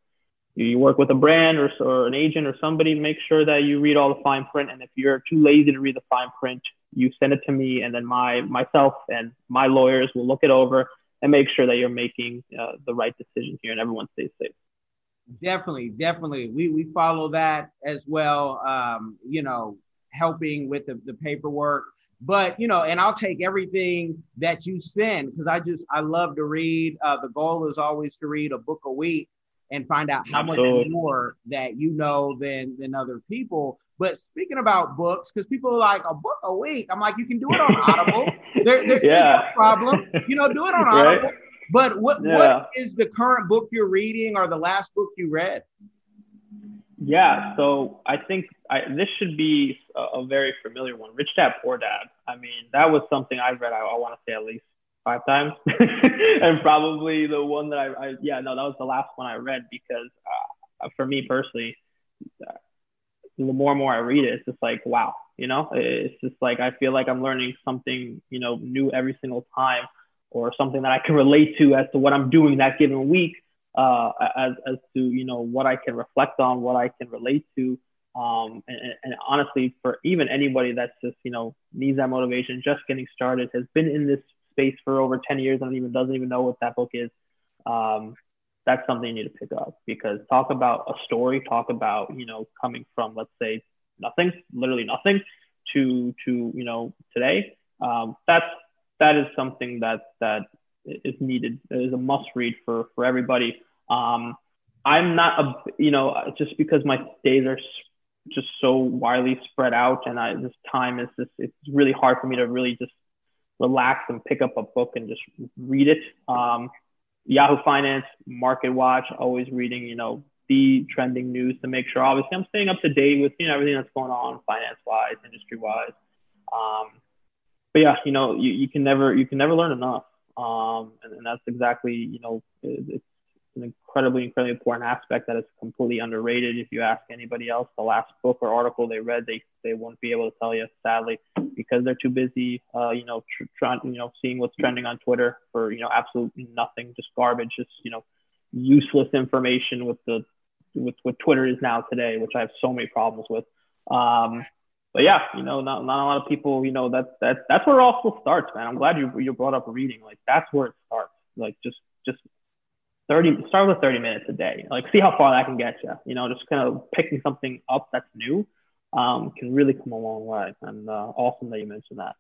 you work with a brand or an agent or somebody, make sure that you read all the fine print. And if you're too lazy to read the fine print, you send it to me, and then myself and my lawyers will look it over and make sure that you're making the right decision here and everyone stays safe. Definitely. We follow that as well, you know, helping with the paperwork. But, you know, and I'll take everything that you send because I love to read. The goal is always to read a book a week and find out how much more that you know than other people. But speaking about books, because people are like, a book a week. I'm like, you can do it on Audible. There's no problem. You know, do it on Audible. Right? But what is the current book you're reading or the last book you read? Yeah, so I think this should be a very familiar one. Rich Dad Poor Dad. I mean, that was something I read, I want to say at least 5 times. And probably the one that that was the last one I read, because for me personally, the more and more I read it, it's just like, wow, you know, it's just like, I feel like I'm learning something, you know, new every single time, or something that I can relate to as to what I'm doing that given week, as to, you know, what I can reflect on, what I can relate to. And honestly, for even anybody that's just, you know, needs that motivation, just getting started, has been in this space for over 10 years and doesn't even know what that book is. That's something you need to pick up, because talk about a story, talk about, you know, coming from, let's say, nothing, literally nothing, to you know, today. That is something that is needed. It is a must read for everybody. I'm not, just because my days are just so widely spread out, and this time is just, it's really hard for me to really just relax and pick up a book and just read it. Yahoo Finance, Market Watch, always reading, you know, the trending news to make sure, obviously, I'm staying up to date with, you know, everything that's going on finance-wise, industry-wise. But yeah, you know, you can never learn enough. And that's exactly, you know, it's an incredibly important aspect that is completely underrated. If you ask anybody else the last book or article they read, they won't be able to tell you, sadly, because they're too busy seeing what's trending on Twitter for, you know, absolutely nothing, just garbage, just, you know, useless information with what Twitter is now today, which I have so many problems with. But yeah, you know, not a lot of people, you know, that's where it all starts, man. I'm glad you brought up reading. Like, that's where it starts. Like, just start with 30 minutes a day. Like, see how far that can get you. You know, just kind of picking something up that's new can really come a long way. And awesome that you mentioned that.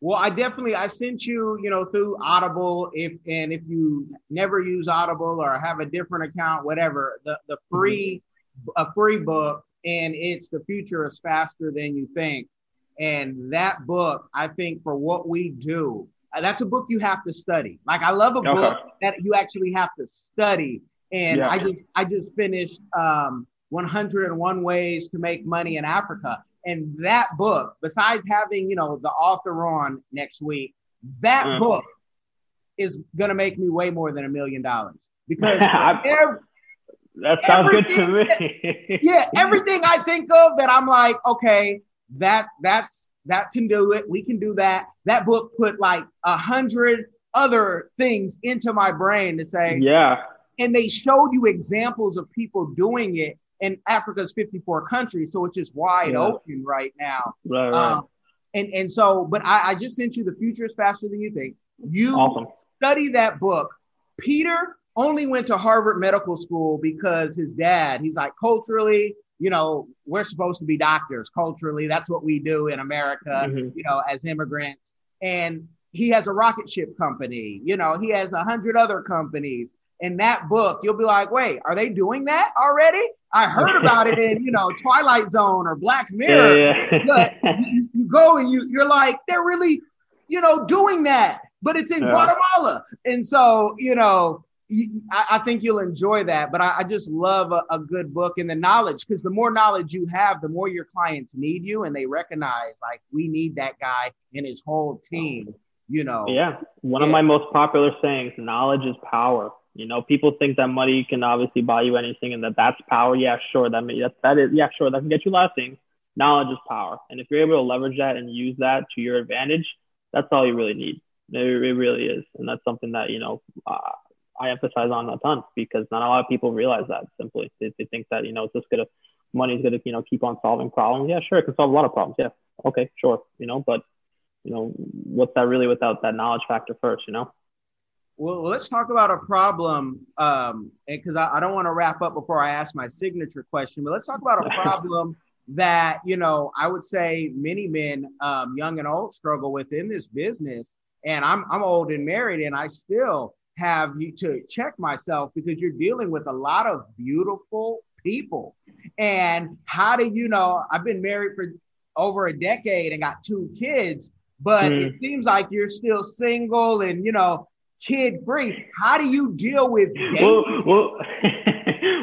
Well, I sent you, you know, through Audible. If you never use Audible or have a different account, whatever, a free book, and it's The Future is Faster Than You Think. And that book, I think, for what we do, that's a book you have to study. Like, I love a book that you actually have to study. And yeah. I just finished 101 ways to make money in Africa. And that book, besides having, you know, the author on next week, that book is going to make me way more than $1 million, because that sounds good to me. Yeah, everything I think of that I'm like, okay, that can do it. We can do that. That book put like 100 other things into my brain to say, yeah. And they showed you examples of people doing it in Africa's 54 countries. So it's just wide open right now. Right. And so, but I just sent you The Future is Faster Than You Think. You study that book. Peter only went to Harvard Medical School because his dad, he's like, culturally, you know, we're supposed to be doctors culturally. That's what we do in America, you know, as immigrants. And he has a rocket ship company. You know, he has 100 other companies. In that book, you'll be like, wait, are they doing that already? I heard about it in, you know, Twilight Zone or Black Mirror. Yeah. But you go and you're like, they're really, you know, doing that. But it's in Guatemala. And so, you know, I think you'll enjoy that, but I just love a good book and the knowledge, because the more knowledge you have, the more your clients need you, and they recognize, like, we need that guy and his whole team, you know. Yeah. One of my most popular sayings, knowledge is power. You know, people think that money can obviously buy you anything and that's power. Yeah, sure. That can get you a lot of things. Knowledge is power. And if you're able to leverage that and use that to your advantage, that's all you really need. It really is. And that's something that, you know, I emphasize on a ton, because not a lot of people realize that simply. They think that, you know, it's just going to, money's going to, you know, keep on solving problems. Yeah, sure. It can solve a lot of problems. Yeah. Okay, sure. You know, but, you know, what's that really without that knowledge factor first, you know? Well, let's talk about a problem, because I don't want to wrap up before I ask my signature question, but let's talk about a problem that, you know, I would say many men, young and old, struggle with in this business. And I'm old and married, and I still have you to check myself, because you're dealing with a lot of beautiful people. And how do you know, I've been married for over a decade and got 2 kids, but it seems like you're still single and, you know, kid free. How do you deal with dating? Well,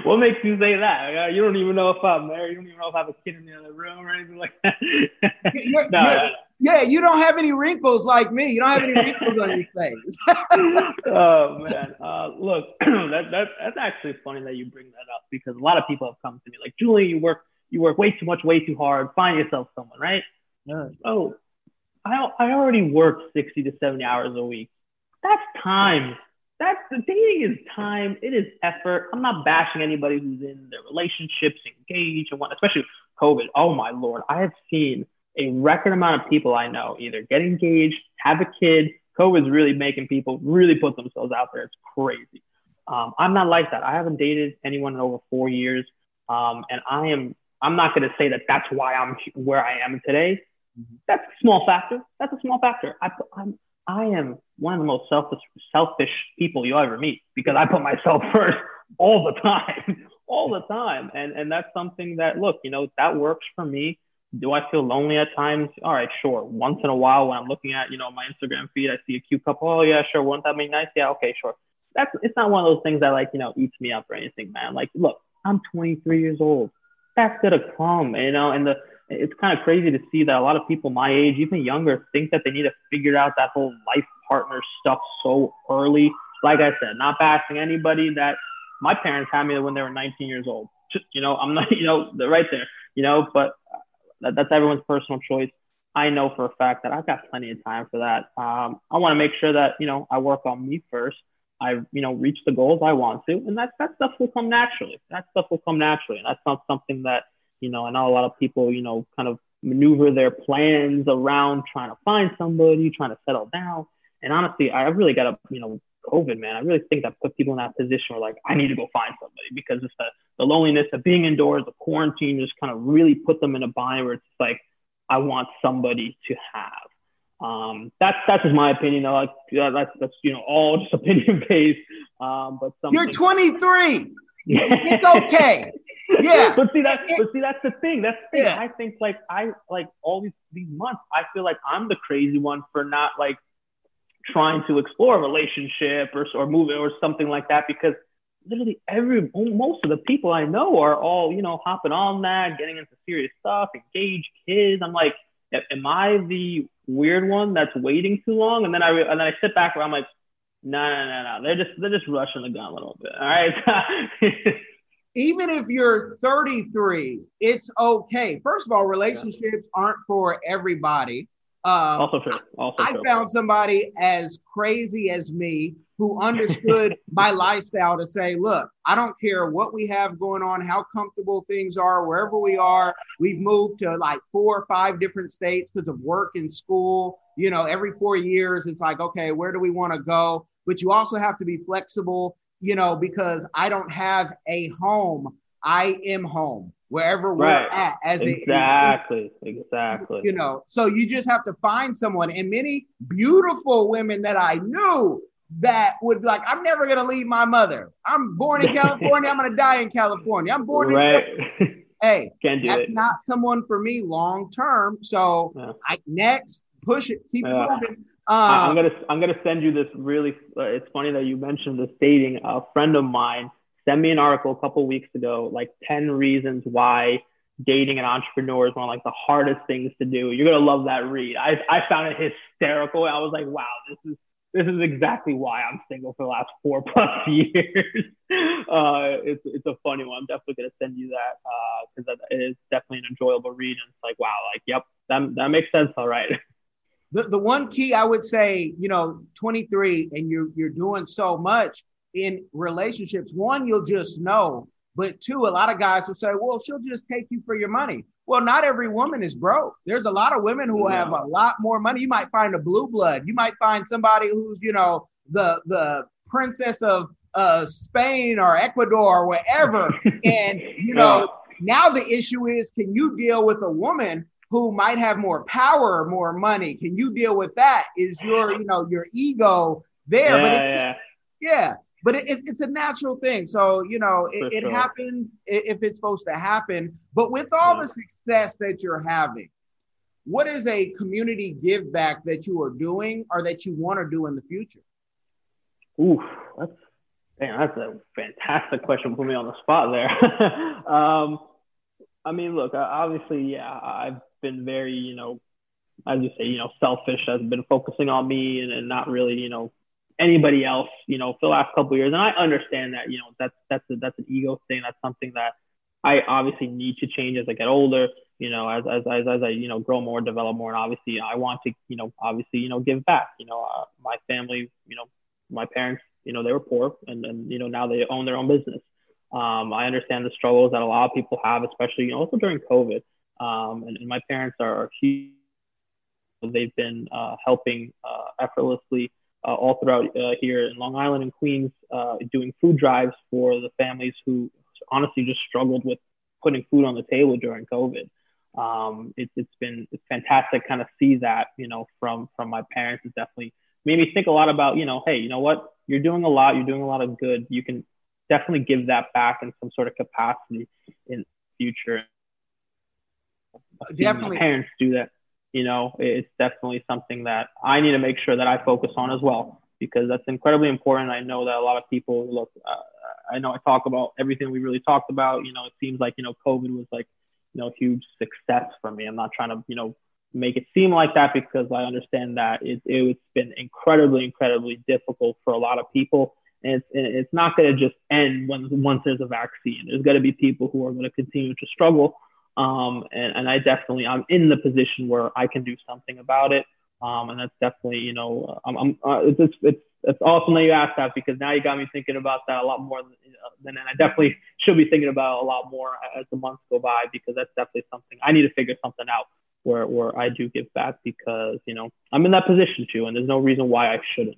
What makes you say that? You don't even know if I'm married. You don't even know if I have a kid in the other room or anything like that. Yeah, you don't have any wrinkles like me. You don't have any wrinkles on your face. Oh, man. Look, that's actually funny that you bring that up, because a lot of people have come to me like, Julian, you work way too much, way too hard. Find yourself someone, right? Oh, I already work 60 to 70 hours a week. That's time. Dating is time. It is effort. I'm not bashing anybody who's in their relationships, engaged, and whatnot, especially COVID. Oh, my Lord. I have seen a record amount of people I know either get engaged, have a kid. COVID's really making people really put themselves out there. It's crazy. I'm not like that. I haven't dated anyone in over 4 years. And I'm not going to say that that's why I'm where I am today. That's a small factor. I am one of the most selfish people you'll ever meet, because I put myself first all the time. And that's something that, look, you know, that works for me. Do I feel lonely at times? All right, sure. Once in a while, when I'm looking at, you know, my Instagram feed, I see a cute couple. Oh yeah, sure. Wouldn't that be nice? Yeah. Okay, sure. It's not one of those things that, like, you know, eats me up or anything, man. Like, look, I'm 23 years old. That's going to come, you know, and it's kind of crazy to see that a lot of people my age, even younger, think that they need to figure out that whole life partner stuff so early. Like I said, not bashing anybody. That my parents had me when they were 19 years old. You know, I'm not, you know, they're right there, you know, but that's everyone's personal choice. I know for a fact that I've got plenty of time for that. I want to make sure that, you know, I work on me first. I, you know, reach the goals I want to, and that stuff will come naturally. And that's not something that, you know, I know a lot of people, you know, kind of maneuver their plans around trying to find somebody, trying to settle down. And honestly, I really got to, you know, COVID, man, I really think that put people in that position where, like, I need to go find somebody, because it's the loneliness of being indoors, the quarantine just kind of really put them in a bind where it's like, I want somebody to have. That's just my opinion. Like, that's, you know, all just opinion based. But you're 23. It's okay. Yeah. But see, that's the thing. Yeah. I think, like, all these months, I feel like I'm the crazy one for not, like, trying to explore a relationship or move or something like that, because literally most of the people I know are all, you know, hopping on that, getting into serious stuff, engaged, kids. I'm like, am I the weird one that's waiting too long? And then I sit back and I'm like, no. They're just rushing the gun a little bit. All right. Even if you're 33, it's okay. First of all, relationships aren't for everybody. Also true. I found somebody as crazy as me who understood my lifestyle to say, look, I don't care what we have going on, how comfortable things are, wherever we are. We've moved to like 4 or 5 different states because of work and school. You know, every 4 years, it's like, okay, where do we want to go? But you also have to be flexible, you know, because I don't have a home. I am home. Wherever we're at, as exactly. You know, so you just have to find someone. And many beautiful women that I knew that would be like, I'm never gonna leave my mother. I'm born in California. I'm gonna die in California. I'm born in. Hey, that's not someone for me long term. So push it, keep moving. I'm gonna send you this. Really, it's funny that you mentioned this dating. A friend of mine sent me an article a couple of weeks ago, like 10 reasons why dating an entrepreneur is one of, like, the hardest things to do. You're going to love that read. I found it hysterical. I was like, wow, this is exactly why I'm single for the last 4+ years. It's a funny one. I'm definitely going to send you that, because it is definitely an enjoyable read. And it's like, wow, like, yep, that makes sense. All right. The one key I would say, you know, 23 and you're doing so much in relationships. One, you'll just know. But two, a lot of guys will say, well, she'll just take you for your money. Well, not every woman is broke. There's a lot of women who have a lot more money. You might find a blue blood. You might find somebody who's, you know, the princess of Spain or Ecuador or wherever. And, you know, now the issue is, can you deal with a woman who might have more power, more money? Can you deal with that? Is your, you know, your ego there? But it's a natural thing. So, you know, it happens if it's supposed to happen. But with all the success that you're having, what is a community give back that you are doing or that you want to do in the future? Ooh, that's Damn, that's a fantastic question. Put me on the spot there. I mean, look, obviously, yeah, I've been very, as you say, selfish, has been focusing on me and not really, anybody else, for the last couple of years. And I understand that, that's an ego thing. That's something that I obviously need to change as I get older, as I, grow more, develop more. And obviously I want to, obviously, give back, my family, my parents, they were poor and, now they own their own business. I understand the struggles that a lot of people have, especially, also during COVID. And my parents are huge. They've been helping effortlessly all throughout here in Long Island and Queens, doing food drives for the families who honestly just struggled with putting food on the table during COVID. It's been fantastic kind of see that, from my parents. It definitely made me think a lot about, hey, you know what? You're doing a lot of good. You can definitely give that back in some sort of capacity in the future. Definitely. My parents do that. It's definitely something that I need to make sure that I focus on as well, because that's incredibly important. I know that a lot of people look, I know I talk about everything we really talked about, it seems like, COVID was like, a huge success for me. I'm not trying to, make it seem like that, because I understand that it's been incredibly difficult for a lot of people. And it's not going to just end once there's a vaccine. There's going to be people who are going to continue to struggle. And I definitely, I'm in the position where I can do something about it. And that's definitely, it's awesome that you asked that, because now you got me thinking about that a lot more than I definitely should be thinking about a lot more as the months go by, because that's definitely something I need to figure something out where I do give back, because, I'm in that position too, and there's no reason why I shouldn't,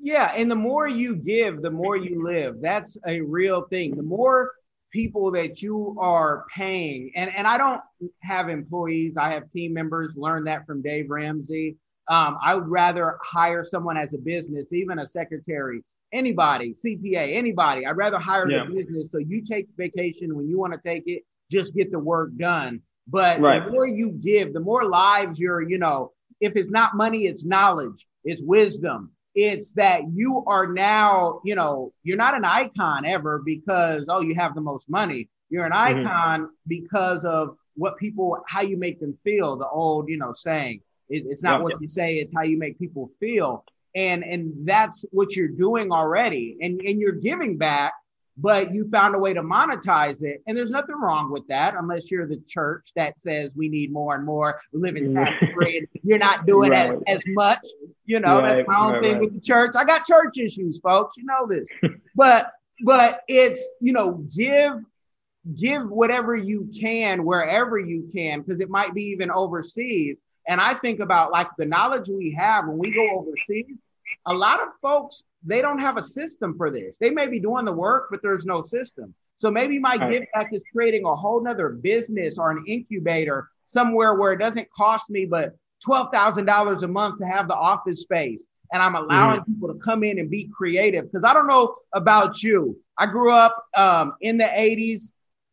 Yeah. And the more you give, the more you live. That's a real thing. The more people that you are paying. And I don't have employees. I have team members. Learned that from Dave Ramsey. I would rather hire someone as a business, even a secretary, anybody, CPA, anybody. I'd rather hire a business. So you take vacation when you want to take it, just get the work done. But the more you give, the more lives you're, if it's not money, it's knowledge, it's wisdom. It's that you are now, you're not an icon ever because, you have the most money. You're an icon because of what people, how you make them feel. The old, saying, it's not what you say, it's how you make people feel. And that's what you're doing already. And you're giving back, but you found a way to monetize it. And there's nothing wrong with that, unless you're the church that says we need more and more. We live in tax free and you're not doing as much. That's my own thing with the church. I got church issues, folks. You know this. But it's, give whatever you can, wherever you can, because it might be even overseas. And I think about like the knowledge we have when we go overseas. A lot of folks, they don't have a system for this. They may be doing the work, but there's no system. So maybe my give back is creating a whole nother business or an incubator somewhere where it doesn't cost me but $12,000 a month to have the office space. And I'm allowing people to come in and be creative. Because I don't know about you. I grew up in the 80s,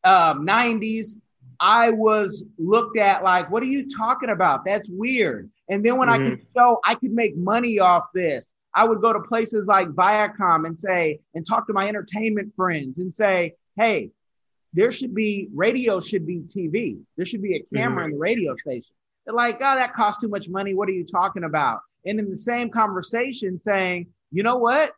90s. I was looked at like, what are you talking about? That's weird. And then when I could show I could make money off this, I would go to places like Viacom and say, and talk to my entertainment friends and say, hey, radio should be TV. There should be a camera in the radio station. They're like, that costs too much money. What are you talking about? And in the same conversation saying, you know what?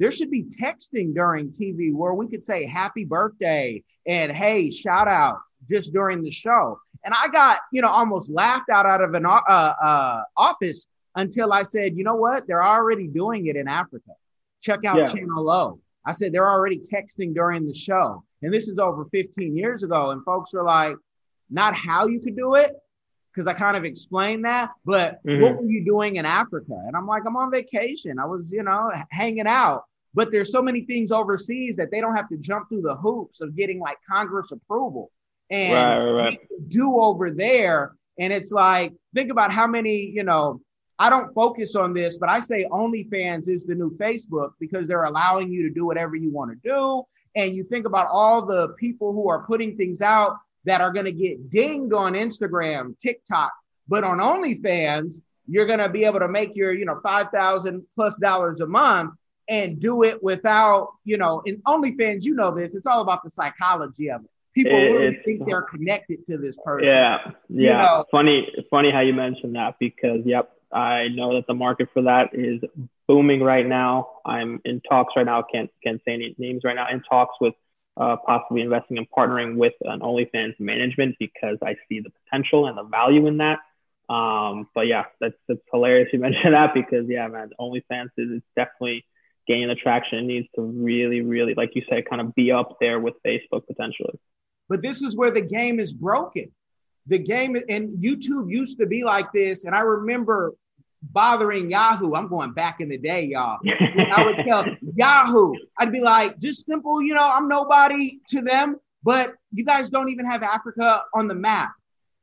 There should be texting during TV where we could say happy birthday and hey, shout outs just during the show. And I got, almost laughed out of an office until I said, you know what? They're already doing it in Africa. Check out Channel O. I said, they're already texting during the show. And this is over 15 years ago. And folks were like, not how you could do it, because I kind of explained that, but what were you doing in Africa? And I'm like, I'm on vacation. I was, hanging out. But there's so many things overseas that they don't have to jump through the hoops of getting like Congress approval. And do over there. And it's like, think about how many, I don't focus on this, but I say OnlyFans is the new Facebook because they're allowing you to do whatever you want to do. And you think about all the people who are putting things out that are going to get dinged on Instagram, TikTok, but on OnlyFans, you're going to be able to make your, $5,000+ a month and do it without, you know, in OnlyFans, you know this, it's all about the psychology of it. People really think they're connected to this person. Yeah. Yeah. You know? Funny how you mentioned that, because I know that the market for that is booming right now. I'm in talks right now. Can't say any names right now. In talks with possibly investing and partnering with an OnlyFans management, because I see the potential and the value in that. But yeah, that's hilarious you mentioned that, because yeah, man, OnlyFans is definitely gaining attraction. It needs to really, really, like you said, kind of be up there with Facebook potentially. But this is where the game is broken. The game, and YouTube used to be like this. And I remember bothering Yahoo. I'm going back in the day, y'all. I would tell Yahoo, I'd be like, just simple, you know, I'm nobody to them, but you guys don't even have Africa on the map.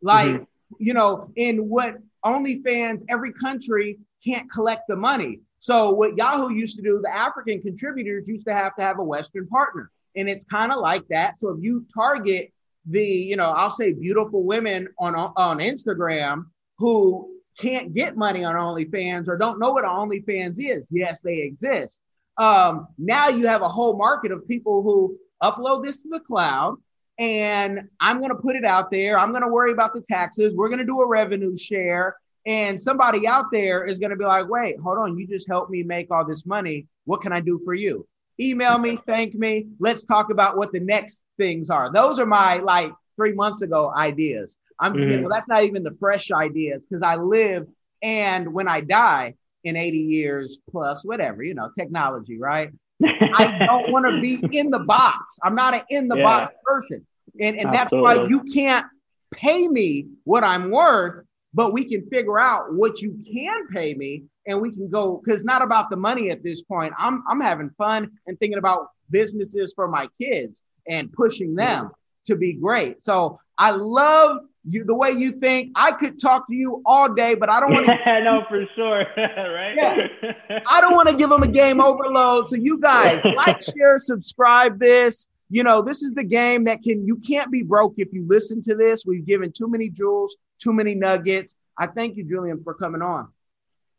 Like, you know, in what OnlyFans, every country can't collect the money. So what Yahoo used to do, the African contributors used to have a Western partner. And it's kind of like that. So if you target the, you know, I'll say beautiful women on Instagram who can't get money on OnlyFans or don't know what OnlyFans is. Yes, they exist. Now you have a whole market of people who upload this to the cloud and I'm going to put it out there. I'm going to worry about the taxes. We're going to do a revenue share. And somebody out there is going to be like, wait, hold on. You just helped me make all this money. What can I do for you? Email me, thank me. Let's talk about what the next things are. Those are my like 3 months ago ideas. I'm thinking, well, that's not even the fresh ideas, because I live, and when I die in 80 years plus, whatever, you know, technology, right? I don't want to be in the box. I'm not an in the box person. And that's why you can't pay me what I'm worth, but we can figure out what you can pay me. And we can go, because it's not about the money at this point. I'm having fun and thinking about businesses for my kids and pushing them to be great. So I love you, the way you think. I could talk to you all day, but I don't want to. No, for sure. Right? Yeah. I don't want to give them a game overload. So you guys like, share, subscribe this. You know, this is the game that you can't be broke if you listen to this. We've given too many jewels, too many nuggets. I thank you, Julian, for coming on.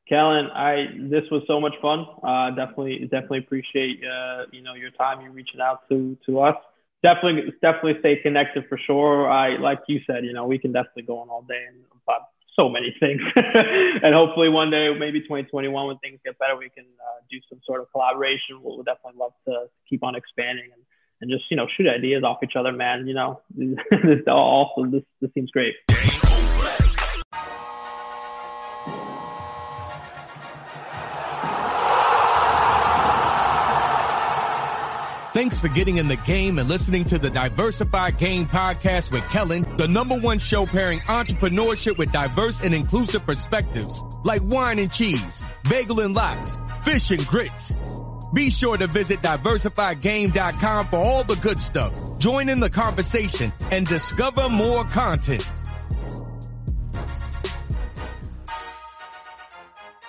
Kellen, this was so much fun. Definitely appreciate your time, you reaching out to us. Definitely stay connected for sure. Like you said, you know, we can definitely go on all day and about so many things. And hopefully one day, maybe 2021, when things get better, we can do some sort of collaboration. We'll definitely love to keep on expanding and just, you know, shoot ideas off each other, man. You know, this seems great. Thanks for getting in the game and listening to the Diversified Game podcast with Kellen, the #1 show pairing entrepreneurship with diverse and inclusive perspectives like wine and cheese, bagel and lox, fish and grits. Be sure to visit diversifiedgame.com for all the good stuff. Join in the conversation and discover more content.